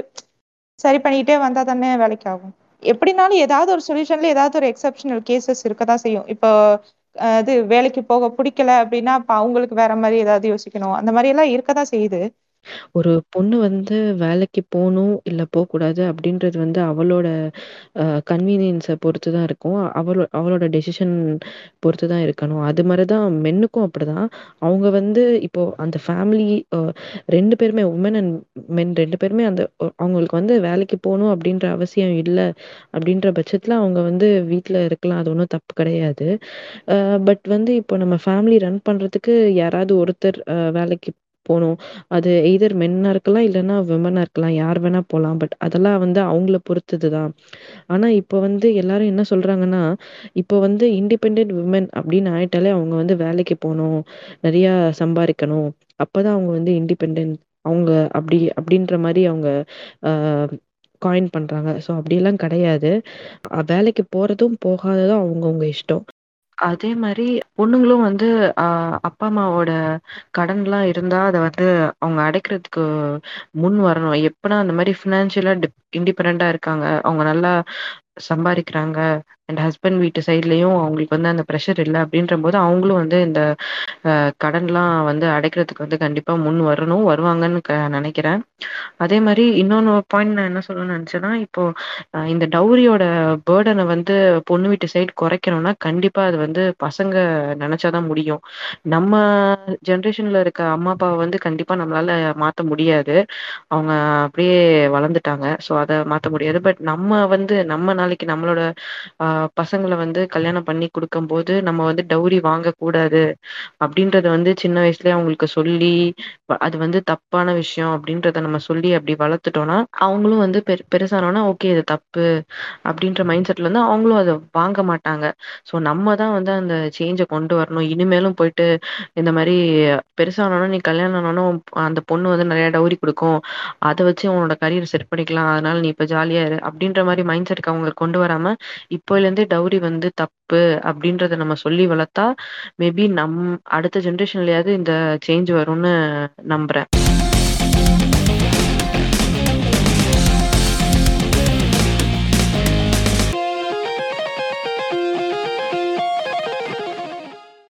சரி பண்ணிக்கிட்டே வந்தா தானே வேலைக்கு ஆகும். எப்படினாலும் ஏதாவது ஒரு சொல்யூஷன்ல ஏதாவது ஒரு எக்ஸப்ஷனல் கேசஸ் இருக்கதான் செய்யும். இப்போ அது வேலைக்கு போக பிடிக்கல அப்படின்னா அப்ப அவங்களுக்கு வேற மாதிரி ஏதாவது யோசிக்கணும், அந்த மாதிரி எல்லாம் இருக்கதான் செய்யுது. ஒரு பொண்ணு வந்து வேலைக்கு போகணும் இல்ல போக கூடாது அப்படின்றது வந்து அவளோட கன்வீனியன்ஸை பொறுத்துதான் இருக்கும், அவளோ அவளோட டெசிஷன் பொறுத்துதான் இருக்கணும். அது மாதிரிதான் மென்னுக்கும் அப்படிதான். அவங்க வந்து இப்போ அந்த ஃபேமிலி ரெண்டு பேருமே, உமன் அண்ட் மென் ரெண்டு பேருமே அந்த அவங்களுக்கு வந்து வேலைக்கு போகணும் அப்படின்ற அவசியம் இல்லை அப்படின்ற பட்சத்துல அவங்க வந்து வீட்டுல இருக்கலாம், அது ஒன்றும் தப்பு கிடையாது. பட் வந்து இப்போ நம்ம ஃபேமிலி ரன் பண்றதுக்கு யாராவது ஒருத்தர் வேலைக்கு போகணும், அது எய்தர் மென்னா இருக்கலாம் இல்லைன்னா விமனா இருக்கலாம், யார் வேணா போகலாம். பட் அதெல்லாம் வந்து அவங்கள பொறுத்ததுதான். ஆனா இப்போ வந்து எல்லாரும் என்ன சொல்றாங்கன்னா, இப்போ வந்து இண்டிபெண்டன்ட் விமன் அப்படின்னு ஆயிட்டாலே அவங்க வந்து வேலைக்கு போகணும், நிறைய சம்பாதிக்கணும், அப்பதான் அவங்க வந்து இண்டிபெண்டன்ட் அவங்க அப்படி அப்படின்ற மாதிரி அவங்க ஆஹ் காயின் பண்றாங்க. ஸோ அப்படியெல்லாம் கிடையாது, வேலைக்கு போறதும் போகாததும் அவங்கவுங்க இஷ்டம். அதே மாதிரி பொண்ணுங்களும் வந்து ஆஹ் அப்பா அம்மாவோட கடன்லாம் இருந்தா அதை வந்து அவங்க அடைக்கிறதுக்கு முன் வரணும். எப்பனா அந்த மாதிரி ஃபினான்சியலா இண்டிபெண்டா இருக்காங்க, அவங்க நல்லா சம்பாதிக்கிறாங்க, அண்ட் ஹஸ்பண்ட் வீட்டு சைட்லேயும் அவங்களுக்கு வந்து அந்த ப்ரெஷர் இல்லை அப்படின்ற போது அவங்களும் வந்து இந்த கடன்லாம் வந்து அடைக்கிறதுக்கு வந்து கண்டிப்பாக முன் வரணும் வருவாங்கன்னு க நினைக்கிறேன். அதே மாதிரி இன்னொன்று பாயிண்ட் நான் என்ன சொல்லணும்னு நினச்சேன்னா, இப்போது இந்த டௌரியோட பேர்டனை வந்து பொண்ணு வீட்டு சைடு குறைக்கணும்னா கண்டிப்பாக அது வந்து பசங்க நினச்சாதான் முடியும். நம்ம ஜென்ரேஷனில் இருக்க அம்மா அப்பாவை வந்து கண்டிப்பாக நம்மளால் மாற்ற முடியாது, அவங்க அப்படியே வளர்ந்துட்டாங்க, ஸோ அதை மாற்ற முடியாது. பட் நம்ம வந்து நம்ம நாளைக்கு நம்மளோட பசங்களை வந்து கல்யாணம் பண்ணி கொடுக்கும்போது நம்ம வந்து டௌரி வாங்கக்கூடாது அப்படின்றத வந்து சின்ன வயசுலேயே அவங்களுக்கு சொல்லி அது வந்து தப்பான விஷயம் அப்படின்றத நம்ம சொல்லி அப்படி வளர்த்துட்டோம்னா அவங்களும் வந்து பெரு பெருசானோன்னா ஓகே இது தப்பு அப்படின்ற மைண்ட் செட்டில் வந்து அவங்களும் அதை வாங்க மாட்டாங்க. ஸோ நம்ம தான் வந்து அந்த சேஞ்சை கொண்டு வரணும். இனிமேலும் போயிட்டு இந்த மாதிரி பெருசானோன்னா நீ கல்யாணம் ஆனோன்னா அந்த பொண்ணு வந்து நிறையா டௌரி கொடுக்கும், அதை வச்சு உன்னோட கரியர் செட் பண்ணிக்கலாம், அதனால நீ இப்போ ஜாலியாக இரு அப்படின்ற மாதிரி மைண்ட் செட்டுக்கு அவங்களை கொண்டு வராமல் இப்போலேருந்தே டௌரி வந்து தப்பு அப்படின்றத நம்ம சொல்லி வளர்த்தா மேபி நம் அடுத்த ஜென்ரேஷன்லையாவது இந்த சேஞ்ச் வரும்னு நம்புகிறேன்.